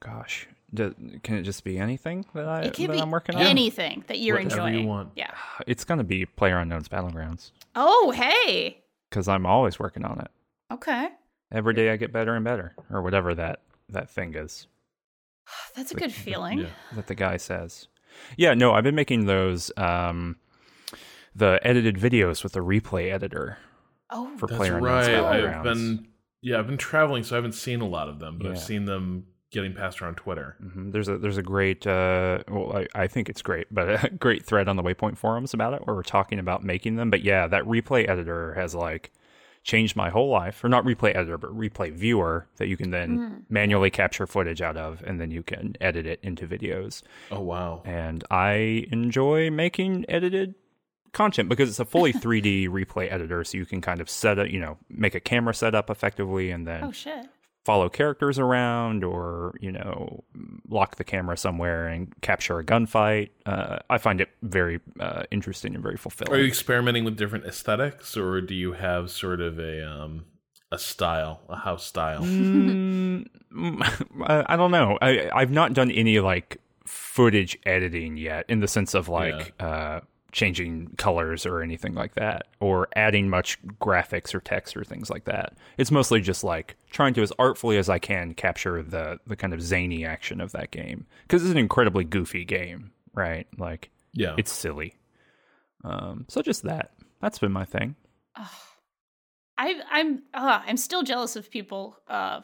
Gosh, can it just be anything that I'm working on? Anything that you're whatever enjoying. You want. Yeah, it's going to be PlayerUnknown's Battlegrounds. Oh, hey. Because I'm always working on it. Okay. Every day I get better and better, or whatever that thing is. That's a good feeling. Yeah. That the guy says. Yeah, no, I've been making those, the edited videos with the replay editor. Oh, for that's right. I've been traveling, so I haven't seen a lot of them, but yeah. I've seen them getting passed around Twitter. Mm-hmm. There's a great, I think it's great, but a great thread on the Waypoint forums about it where we're talking about making them. But yeah, that replay editor has like changed my whole life, or not replay editor, but replay viewer that you can then manually capture footage out of, and then you can edit it into videos. Oh, wow. And I enjoy making edited content because it's a fully 3D replay editor, so you can kind of set it, make a camera setup effectively, and then follow characters around, or lock the camera somewhere and capture a gunfight. I find it very interesting and very fulfilling. Are you experimenting with different aesthetics, or do you have sort of a style, a house style? I don't know. I've not done any like footage editing yet, in the sense of like. Yeah. Changing colors or anything like that, or adding much graphics or text or things like that. It's mostly just like trying to, as artfully as I can, capture the kind of zany action of that game, because it's an incredibly goofy game, right? Like, yeah, it's silly. So just that's been my thing. I'm still jealous of people. I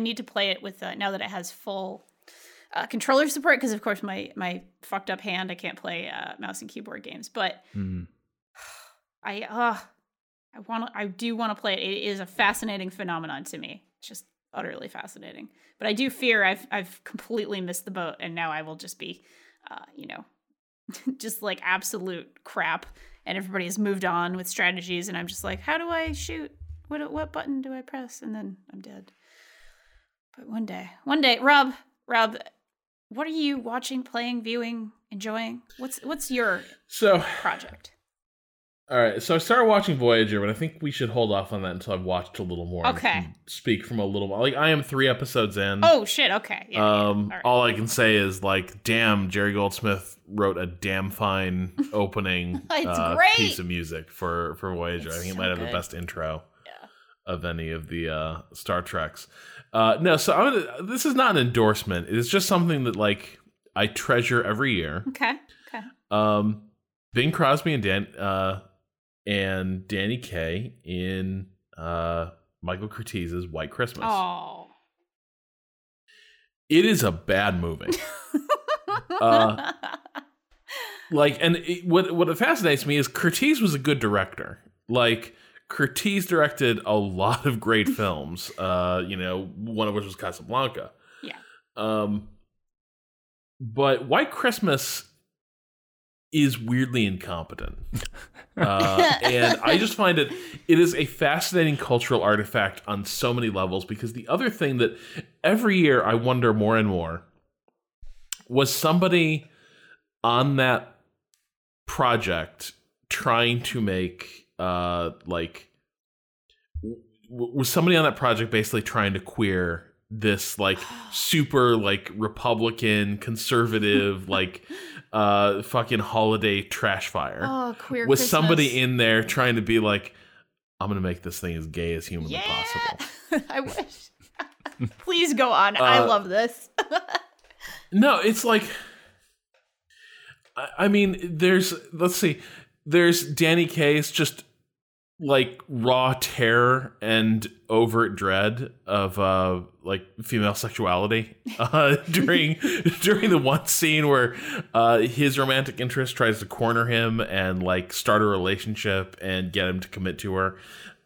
need to play it with now that it has full. Controller support, because of course my fucked up hand, I can't play mouse and keyboard games, but I do want to play it. It is a fascinating phenomenon to me, just utterly fascinating. But I do fear I've completely missed the boat, and now I will just be, just like absolute crap, and everybody has moved on with strategies, and I'm just like, how do I shoot? What button do I press? And then I'm dead. But one day, Rob, what are you watching, playing, viewing, enjoying? What's your project? All right, so I started watching Voyager, but I think we should hold off on that until I've watched a little more. Okay. And speak from a little while. Like, I am 3 episodes in. Oh shit! Okay. Yeah, yeah. Right. All I can say is like, damn, Jerry Goldsmith wrote a damn fine opening piece of music for Voyager. I think it might have the best intro of any of the Star Treks. This is not an endorsement. It's just something that like I treasure every year. Okay. Bing Crosby and Danny Kaye in Michael Curtiz's White Christmas. Oh, it is a bad movie. What fascinates me is Curtiz was a good director. Like. Curtiz directed a lot of great films, one of which was Casablanca. Yeah. But White Christmas is weirdly incompetent. And I just find it is a fascinating cultural artifact on so many levels, because the other thing that every year I wonder more and more was somebody on that project trying to make was somebody on that project basically trying to queer this like super like Republican conservative like fucking holiday trash fire? Oh, queer was Christmas. Somebody in there trying to be like, I'm gonna make this thing as gay as humanly possible. I wish. Please go on. I love this. No, it's like, I mean, there's Danny Kaye's just like raw terror and overt dread of like female sexuality during the one scene where his romantic interest tries to corner him and like start a relationship and get him to commit to her.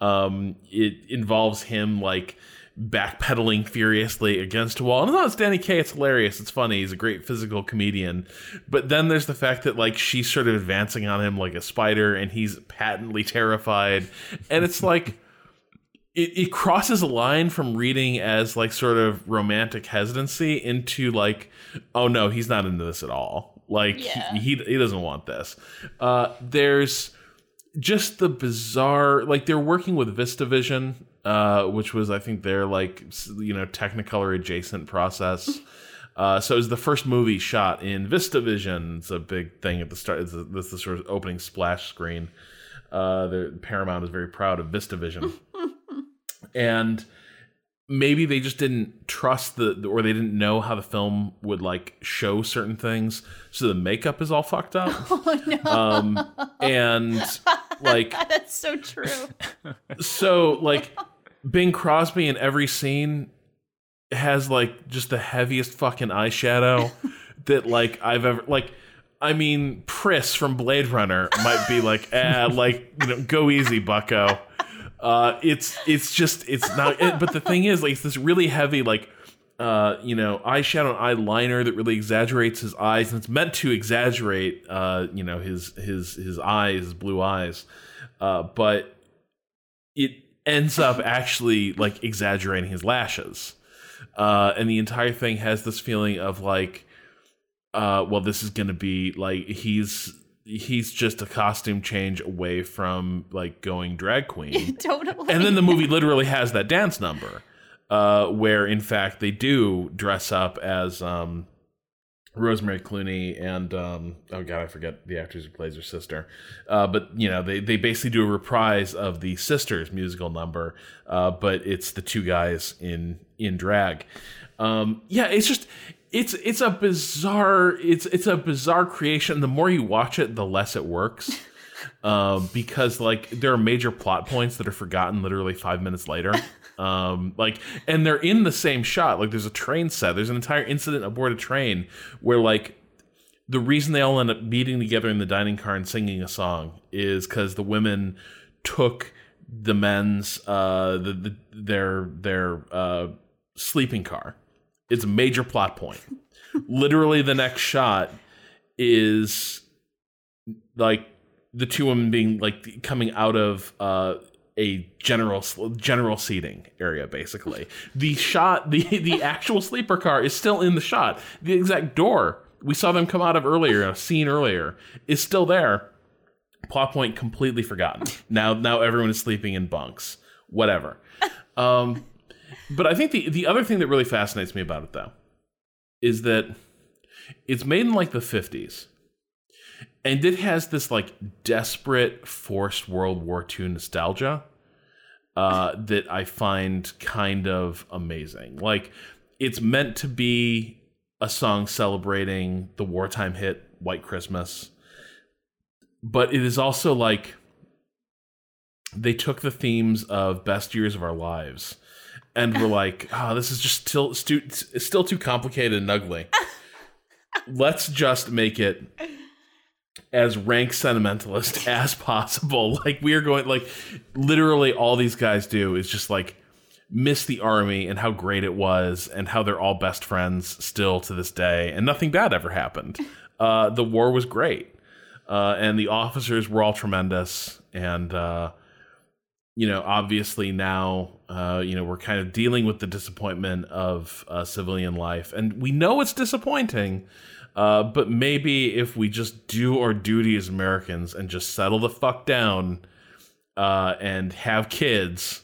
It involves him like backpedaling furiously against a wall. And it's not Danny Kaye. It's hilarious. It's funny. He's a great physical comedian. But then there's the fact that like she's sort of advancing on him like a spider, and he's patently terrified. And it's like it crosses a line from reading as like sort of romantic hesitancy into like, oh no, he's not into this at all. Like he doesn't want this. There's just the bizarre, like they're working with VistaVision, which was, I think, their like, you know, Technicolor adjacent process. So it was the first movie shot in VistaVision. It's a big thing at the start. It's the sort of opening splash screen. The Paramount is very proud of VistaVision. And maybe they just didn't trust or they didn't know how the film would like show certain things. So the makeup is all fucked up. Oh, no. And like, God, that's so true. So like Bing Crosby in every scene has like just the heaviest fucking eyeshadow that like I've ever like. I mean, Priss from Blade Runner might be like, like, you know, go easy, bucko. It's not it, but the thing is, like, it's this really heavy, like, you know, eyeshadow and eyeliner that really exaggerates his eyes, and it's meant to exaggerate, you know, his eyes, his blue eyes, but it ends up actually like exaggerating his lashes, and the entire thing has this feeling of like, well, this is gonna be like he's just a costume change away from like going drag queen. Totally. And then the movie literally has that dance number where in fact they do dress up as Rosemary Clooney and oh God, I forget the actress who plays her sister. But you know, they basically do a reprise of the Sisters musical number, but it's the two guys in drag. Yeah, it's just It's a bizarre creation. The more you watch it, the less it works, because like there are major plot points that are forgotten literally 5 minutes later. Like, and they're in the same shot. Like, there's a train set. There's an entire incident aboard a train where like the reason they all end up meeting together in the dining car and singing a song is because the women took the men's their sleeping car. It's a major plot point. Literally, the next shot is like the two women being like coming out of a general seating area. Basically, the shot, the actual sleeper car is still in the shot. The exact door we saw them come out of earlier, a scene earlier, is still there. Plot point completely forgotten. Now everyone is sleeping in bunks. Whatever. But I think the other thing that really fascinates me about it, though, is that it's made in, like, the 50s. And it has this, like, desperate, forced World War II nostalgia that I find kind of amazing. Like, it's meant to be a song celebrating the wartime hit White Christmas. But it is also, like, they took the themes of Best Years of Our Lives and we're like, oh, this is just still too complicated and ugly. Let's just make it as rank sentimentalist as possible. Like, we are going, like, literally all these guys do is just, like, miss the army and how great it was and how they're all best friends still to this day. And nothing bad ever happened. The war was great. And the officers were all tremendous. And, you know, obviously now, you know, we're kind of dealing with the disappointment of civilian life. And we know it's disappointing, but maybe if we just do our duty as Americans and just settle the fuck down and have kids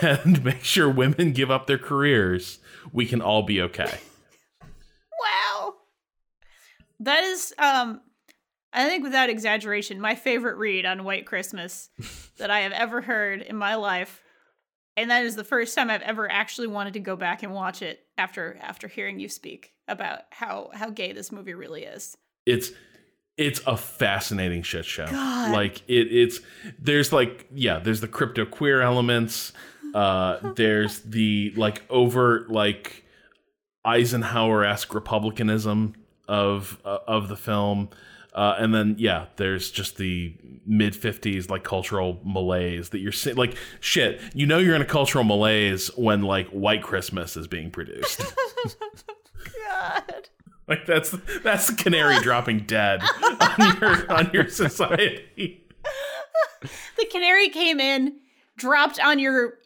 and make sure women give up their careers, we can all be okay. Wow. That is... I think without exaggeration, my favorite read on White Christmas that I have ever heard in my life. And that is the first time I've ever actually wanted to go back and watch it after hearing you speak about how gay this movie really is. It's a fascinating shit show. God. Like there's the crypto queer elements. There's the like overt like Eisenhower-esque republicanism of the film. And then, yeah, there's just the mid-50s, like, cultural malaise that you're seeing. Like, shit, you know you're in a cultural malaise when, like, White Christmas is being produced. God. Like, that's the canary dropping dead on your society. The canary came in, dropped on your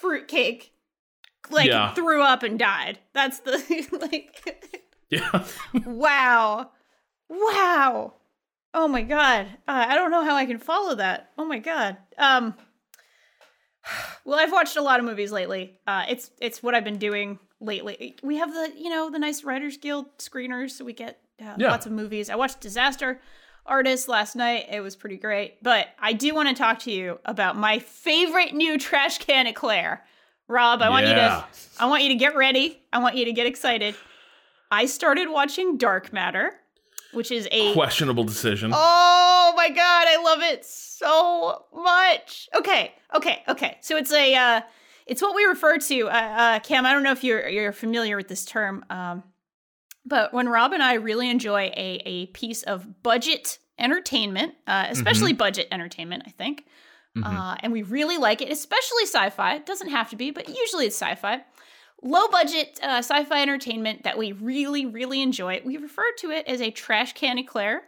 fruitcake, like, yeah, threw up and died. That's the, like... Yeah. Wow. Oh, my God. I don't know how I can follow that. Oh, my God. Well, I've watched a lot of movies lately. It's what I've been doing lately. We have the nice Writers Guild screeners, so we get lots of movies. I watched Disaster Artist last night. It was pretty great. But I do want to talk to you about my favorite new trash can eclair. Rob, I want you to get ready. I want you to get excited. I started watching Dark Matter, which is a... questionable decision. Oh, my God. I love it so much. Okay. So it's a... it's what we refer to... Cam, I don't know if you're familiar with this term, but when Rob and I really enjoy a piece of budget entertainment, especially budget entertainment, I think, and we really like it, especially sci-fi. It doesn't have to be, but usually it's sci-fi. Low-budget sci-fi entertainment that we really, really enjoy. We refer to it as a trash can eclair.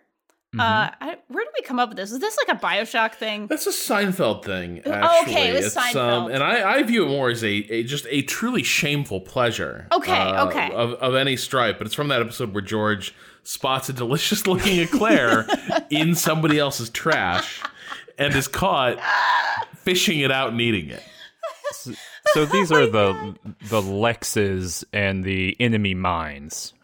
Where did we come up with this? Is this like a Bioshock thing? That's a Seinfeld thing, actually. Oh, okay, it's Seinfeld. And I view it more as just a truly shameful pleasure. Okay. Of any stripe. But it's from that episode where George spots a delicious-looking eclair in somebody else's trash and is caught fishing it out and eating it. So these are the Lexes and the enemy minds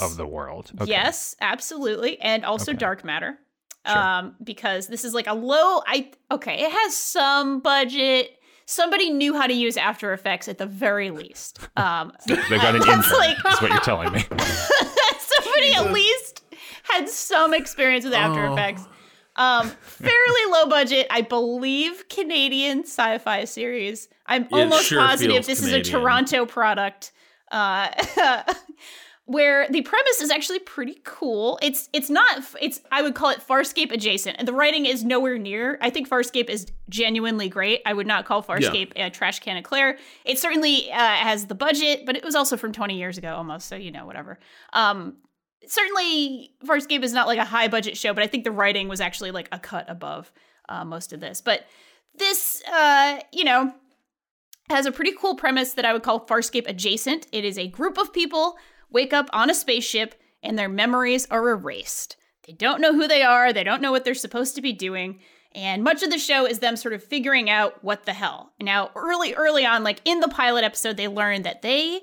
of the world. Okay. Yes, absolutely. And also Dark Matter. Sure. Because this is like a low... it has some budget. Somebody knew how to use After Effects at the very least. They got an intern. That's what you're telling me. Somebody at least had some experience with After Effects. Fairly low budget, I believe, Canadian sci-fi series. I'm almost positive this Canadian. Is a Toronto product, where the premise is actually pretty cool. It's I would call it Farscape adjacent, and the writing is nowhere near. I think Farscape is genuinely great. I would not call Farscape a trash can eclair. It certainly has the budget, but it was also from 20 years ago almost, so whatever. Certainly Farscape is not like a high budget show, but I think the writing was actually like a cut above most of this. But this, has a pretty cool premise that I would call Farscape adjacent. It is a group of people wake up on a spaceship and their memories are erased. They don't know who they are. They don't know what they're supposed to be doing. And much of the show is them sort of figuring out what the hell. Now, early on, like in the pilot episode, they learned that they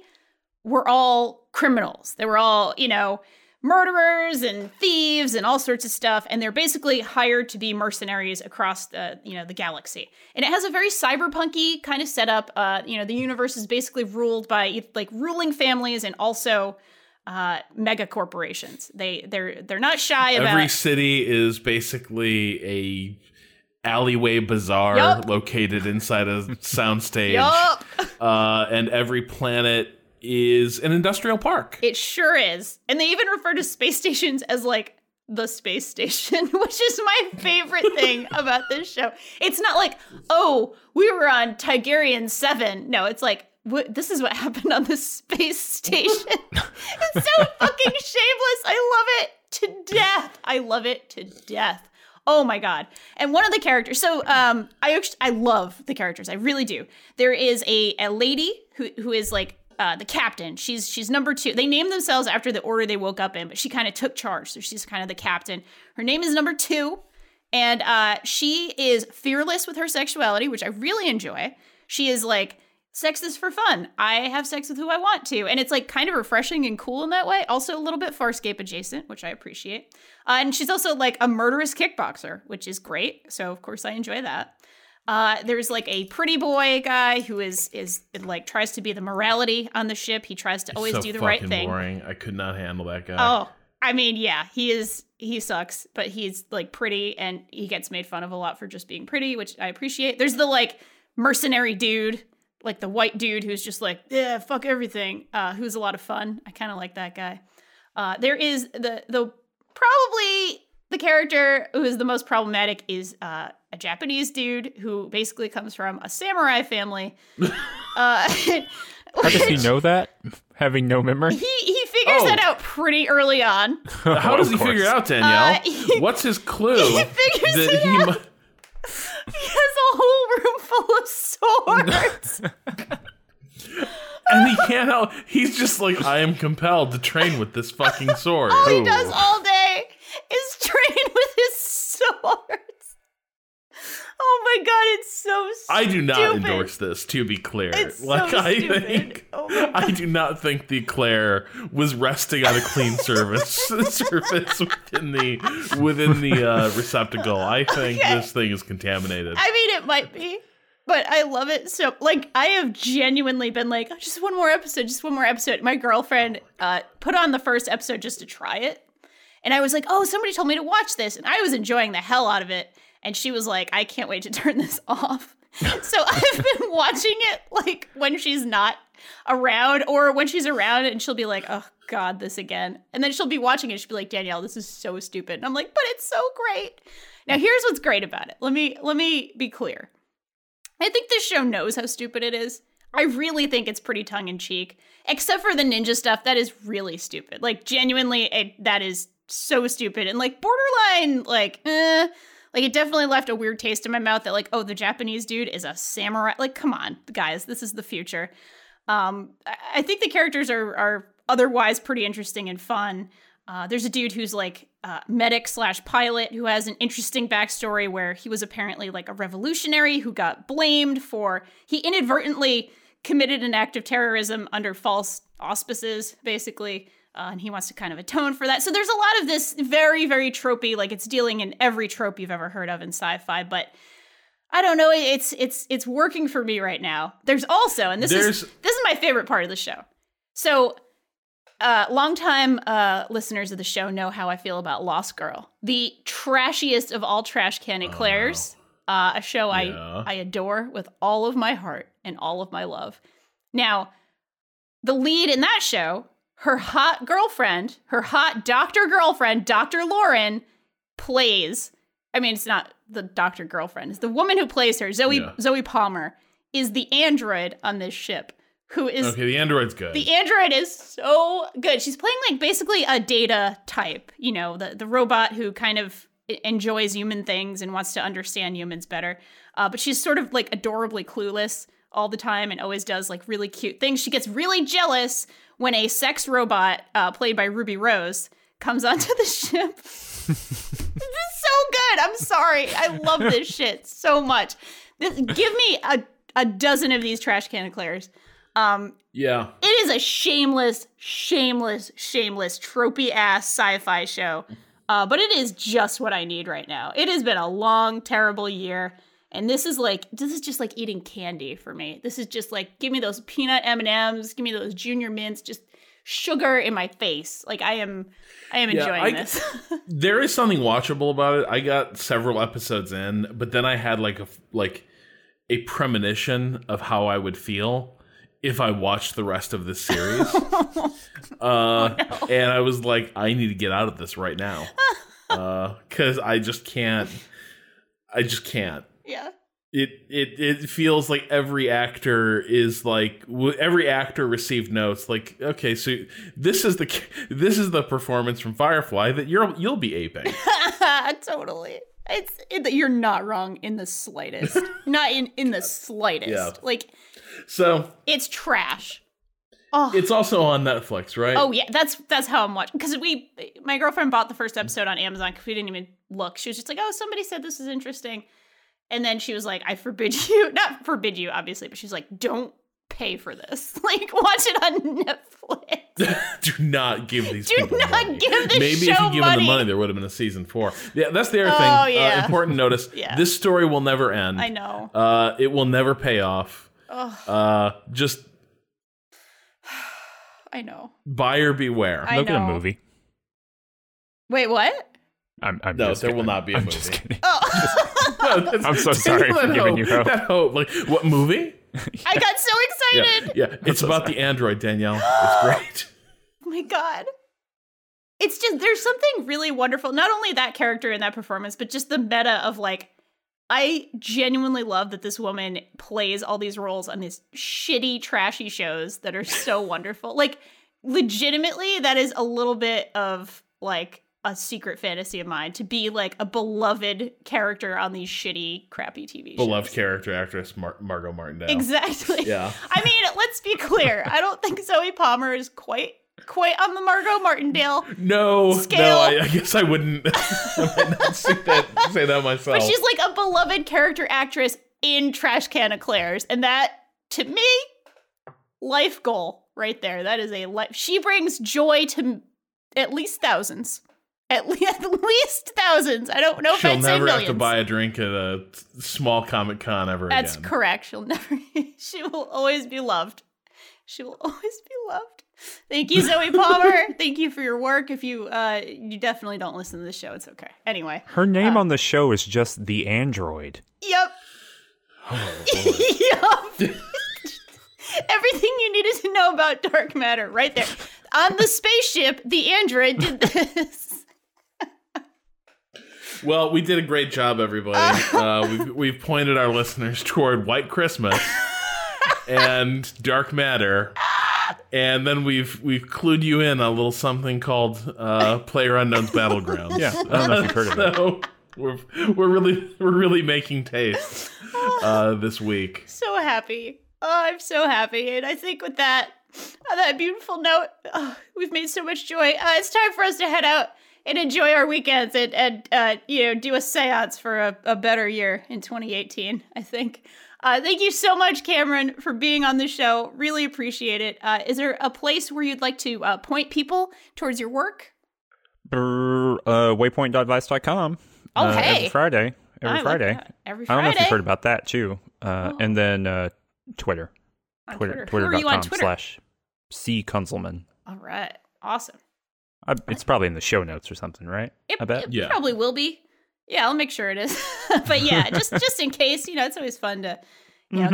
were all criminals. They were all, murderers and thieves and all sorts of stuff, and they're basically hired to be mercenaries across the galaxy. And it has a very cyberpunky kind of setup. The universe is basically ruled by like ruling families and also mega corporations. They're not shy about every city is basically a alleyway bazaar located inside a soundstage. And every planet is an industrial park. It sure is. And they even refer to space stations as like the space station, which is my favorite thing about this show. It's not like, oh, we were on Tigerian 7. No, it's like, this is what happened on the space station. It's so fucking shameless. I love it to death. Oh my God. And one of the characters, so I love the characters. I really do. There is a lady who is like, the captain. She's number two. They named themselves after the order they woke up in, but she kind of took charge. So she's kind of the captain. Her name is number two. And she is fearless with her sexuality, which I really enjoy. She is like, sex is for fun. I have sex with who I want to. And it's like kind of refreshing and cool in that way. Also a little bit Farscape adjacent, which I appreciate. And she's also like a murderous kickboxer, which is great. So of course I enjoy that. There's like a pretty boy guy who is like tries to be the morality on the ship. He tries to always do the right thing. So fucking boring. I could not handle that guy. Oh, I mean, yeah, he sucks, but he's like pretty and he gets made fun of a lot for just being pretty, which I appreciate. There's the like mercenary dude, like the white dude who's just like, yeah, fuck everything. Who's a lot of fun. I kind of like that guy. There is the probably the character who is the most problematic is a Japanese dude who basically comes from a samurai family. How does he know that? Having no memory? He figures that out pretty early on. How does he figure it out, Danielle? What's his clue? He figures that it out. He has a whole room full of swords. And he can't help. He's just like, I am compelled to train with this fucking sword. All he does all day is train with his swords. Oh my god, it's so stupid. I do not endorse this, to be clear. It's like, so stupid. I do not think the Claire was resting on a clean surface within the receptacle. I think this thing is contaminated. I mean, it might be. But I love it. So, like, I have genuinely been like, oh, just one more episode. My girlfriend put on the first episode just to try it. And I was like, oh, somebody told me to watch this. And I was enjoying the hell out of it. And she was like, I can't wait to turn this off. So I've been watching it, like, when she's not around or when she's around. And she'll be like, oh, God, this again. And then she'll be watching it. She'll be like, Danielle, this is so stupid. And I'm like, but it's so great. Now, here's what's great about it. Let me be clear. I think this show knows how stupid it is. I really think it's pretty tongue-in-cheek. Except for the ninja stuff, that is really stupid. Like, genuinely, that is so stupid. And, like, borderline, like, Like, it definitely left a weird taste in my mouth that, like, oh, the Japanese dude is a samurai. Like, come on, guys, this is the future. I think the characters are otherwise pretty interesting and fun. There's a dude who's, like, medic/pilot who has an interesting backstory where he was apparently, like, a revolutionary who got blamed for... He inadvertently committed an act of terrorism under false auspices, basically, and he wants to kind of atone for that. So there's a lot of this very, very tropey, like, it's dealing in every trope you've ever heard of in sci-fi, but... I don't know, it's working for me right now. There's also, and this is my favorite part of the show. So... Longtime listeners of the show know how I feel about Lost Girl, the trashiest of all trash can eclairs, a show I adore with all of my heart and all of my love. Now, the lead in that show, her hot doctor girlfriend, Dr. Lauren, plays. I mean, it's not the doctor girlfriend; it's the woman who plays her. Zoe Palmer is the android on this ship. Who is okay? The android's good. The android is so good. She's playing like basically a Data type, you know, the robot who kind of enjoys human things and wants to understand humans better. But she's sort of like adorably clueless all the time and always does like really cute things. She gets really jealous when a sex robot played by Ruby Rose comes onto the ship. This is so good. I'm sorry. I love this shit so much. Give me a dozen of these trash can eclairs. Yeah, it is a shameless, tropey ass sci-fi show. But it is just what I need right now. It has been a long, terrible year. And this is just like eating candy for me. This is just like, give me those peanut M&Ms, give me those Junior Mints, just sugar in my face. Like I am enjoying this. There is something watchable about it. I got several episodes in, but then I had like a premonition of how I would feel if I watched the rest of this series. And I was like, I need to get out of this right now. Because I just can't. Yeah. It feels like every actor received notes like, okay, so this is the performance from Firefly that you'll be aping. Totally. You're not wrong in the slightest. Not in the slightest. Yeah. Like, so it's trash. Oh. It's also on Netflix, right? Oh yeah, that's how I'm watching. Because my girlfriend bought the first episode on Amazon because we didn't even look. She was just like, "Oh, somebody said this is interesting," and then she was like, "I forbid you," not forbid you, obviously, but she's like, "Don't pay for this. Like, watch it on Netflix." Do not give these people money. Give this Maybe show if you give them the money, there would have been a season 4. Yeah, that's the other thing. Yeah. Important notice. Yeah. This story will never end. I know. It will never pay off. Just I know. Buyer beware. I Look know. At a movie. Wait, what? I'm no, just there kidding. Will not be a I'm movie. Just kidding. Oh. No, I'm so sorry for giving you hope. That hope. Like, what movie? Yeah. I got so excited. Yeah. It's about the android, Danielle. It's great. Oh my God. it's just, there's something really wonderful, not only that character and that performance, but just the meta of like, I genuinely love that this woman plays all these roles on these shitty, trashy shows that are so wonderful. Like, legitimately, that is a little bit of like a secret fantasy of mine, to be like a beloved character on these shitty, crappy TV shows. Beloved character actress Margot Martindale. Exactly. Yeah. I mean, let's be clear. I don't think Zoe Palmer is quite on the Margot Martindale scale. No, I guess I wouldn't. I might not say that myself. But she's like a beloved character actress in Trash Can Eclairs, and that, to me, life goal right there. That is a life. She brings joy to at least thousands. At least thousands. I don't know if I'd say millions. She'll never have to buy a drink at a small Comic Con ever again. That's correct. She will always be loved. She will always be loved. Thank you, Zoe Palmer. Thank you for your work. If you you definitely don't listen to this show, it's okay. Anyway. Her name on the show is just The Android. Yep. Oh, yep. Everything you needed to know about Dark Matter right there. On the spaceship, The Android did this. Well, we did a great job, everybody. We've pointed our listeners toward White Christmas and Dark Matter, and then we've clued you in on a little something called PlayerUnknown's Battlegrounds. Yeah, I don't know if you've heard of it. So we're really making tastes this week. So happy! Oh, I'm so happy, and I think with that on that beautiful note, we've made so much joy. It's time for us to head out and enjoy our weekends and do a seance for a better year in 2018, I think. Thank you so much, Cameron, for being on the show. Really appreciate it. Is there a place where you'd like to point people towards your work? Waypoint.vice.com. Oh, hey. Every Friday. Like every Friday. I don't know if you've heard about that, too. And then Twitter. On Twitter. Twitter.com/C Kunzelman. All right. Awesome. It's probably in the show notes or something, right? I bet. It probably will be. Yeah, I'll make sure it is. But yeah, just in case, it's always fun to,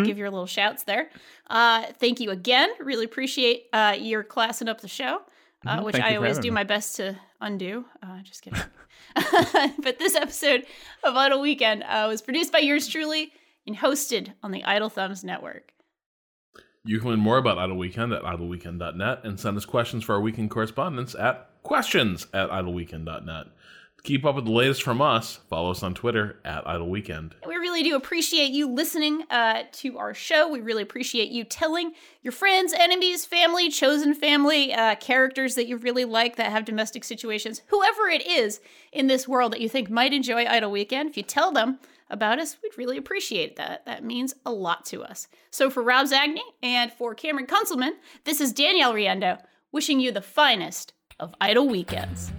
give your little shouts there. Thank you again. Really appreciate your classing up the show, which I always do my best to undo. Just kidding. But this episode of Idle Weekend was produced by yours truly and hosted on the Idle Thumbs Network. You can learn more about Idle Weekend at idleweekend.net and send us questions for our weekend correspondence at questions@idleweekend.net. Keep up with the latest from us. Follow us on Twitter at Idle Weekend. We really do appreciate you listening to our show. We really appreciate you telling your friends, enemies, family, chosen family, characters that you really like that have domestic situations, whoever it is in this world that you think might enjoy Idle Weekend. If you tell them about us, we'd really appreciate that. That means a lot to us. So for Rob Zacny and for Cameron Kunzelman, this is Danielle Riendeau wishing you the finest of Idle Weekends.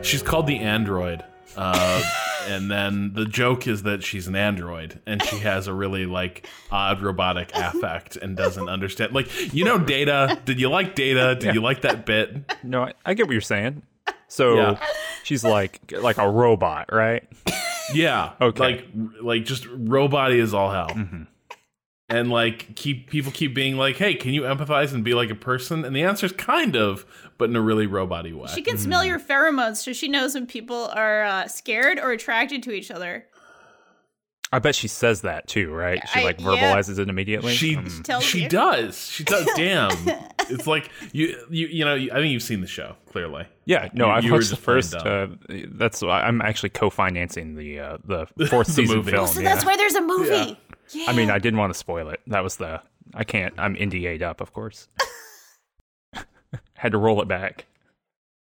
She's called the Android, and then the joke is that she's an android, and she has a really odd robotic affect and doesn't understand. Data. Did you like Data? Did you like that bit? No, I get what you're saying. So She's like a robot, right? Yeah. Okay. Like just robot-y as all hell. Mm-hmm. And people keep being like, hey, can you empathize and be like a person? And the answer is kind of, but in a really robot-y way. She can smell your pheromones, so she knows when people are scared or attracted to each other. I bet she says that too, right? She verbalizes it immediately. She does. Damn, it's like you know. I think you've seen the show clearly. Yeah, no, I've watched the first. That's why I'm actually co-financing the fourth season film. So that's why there's a movie. Yeah. Yeah. I mean, I didn't want to spoil it. That was I'm NDA'd up, of course. Had to roll it back.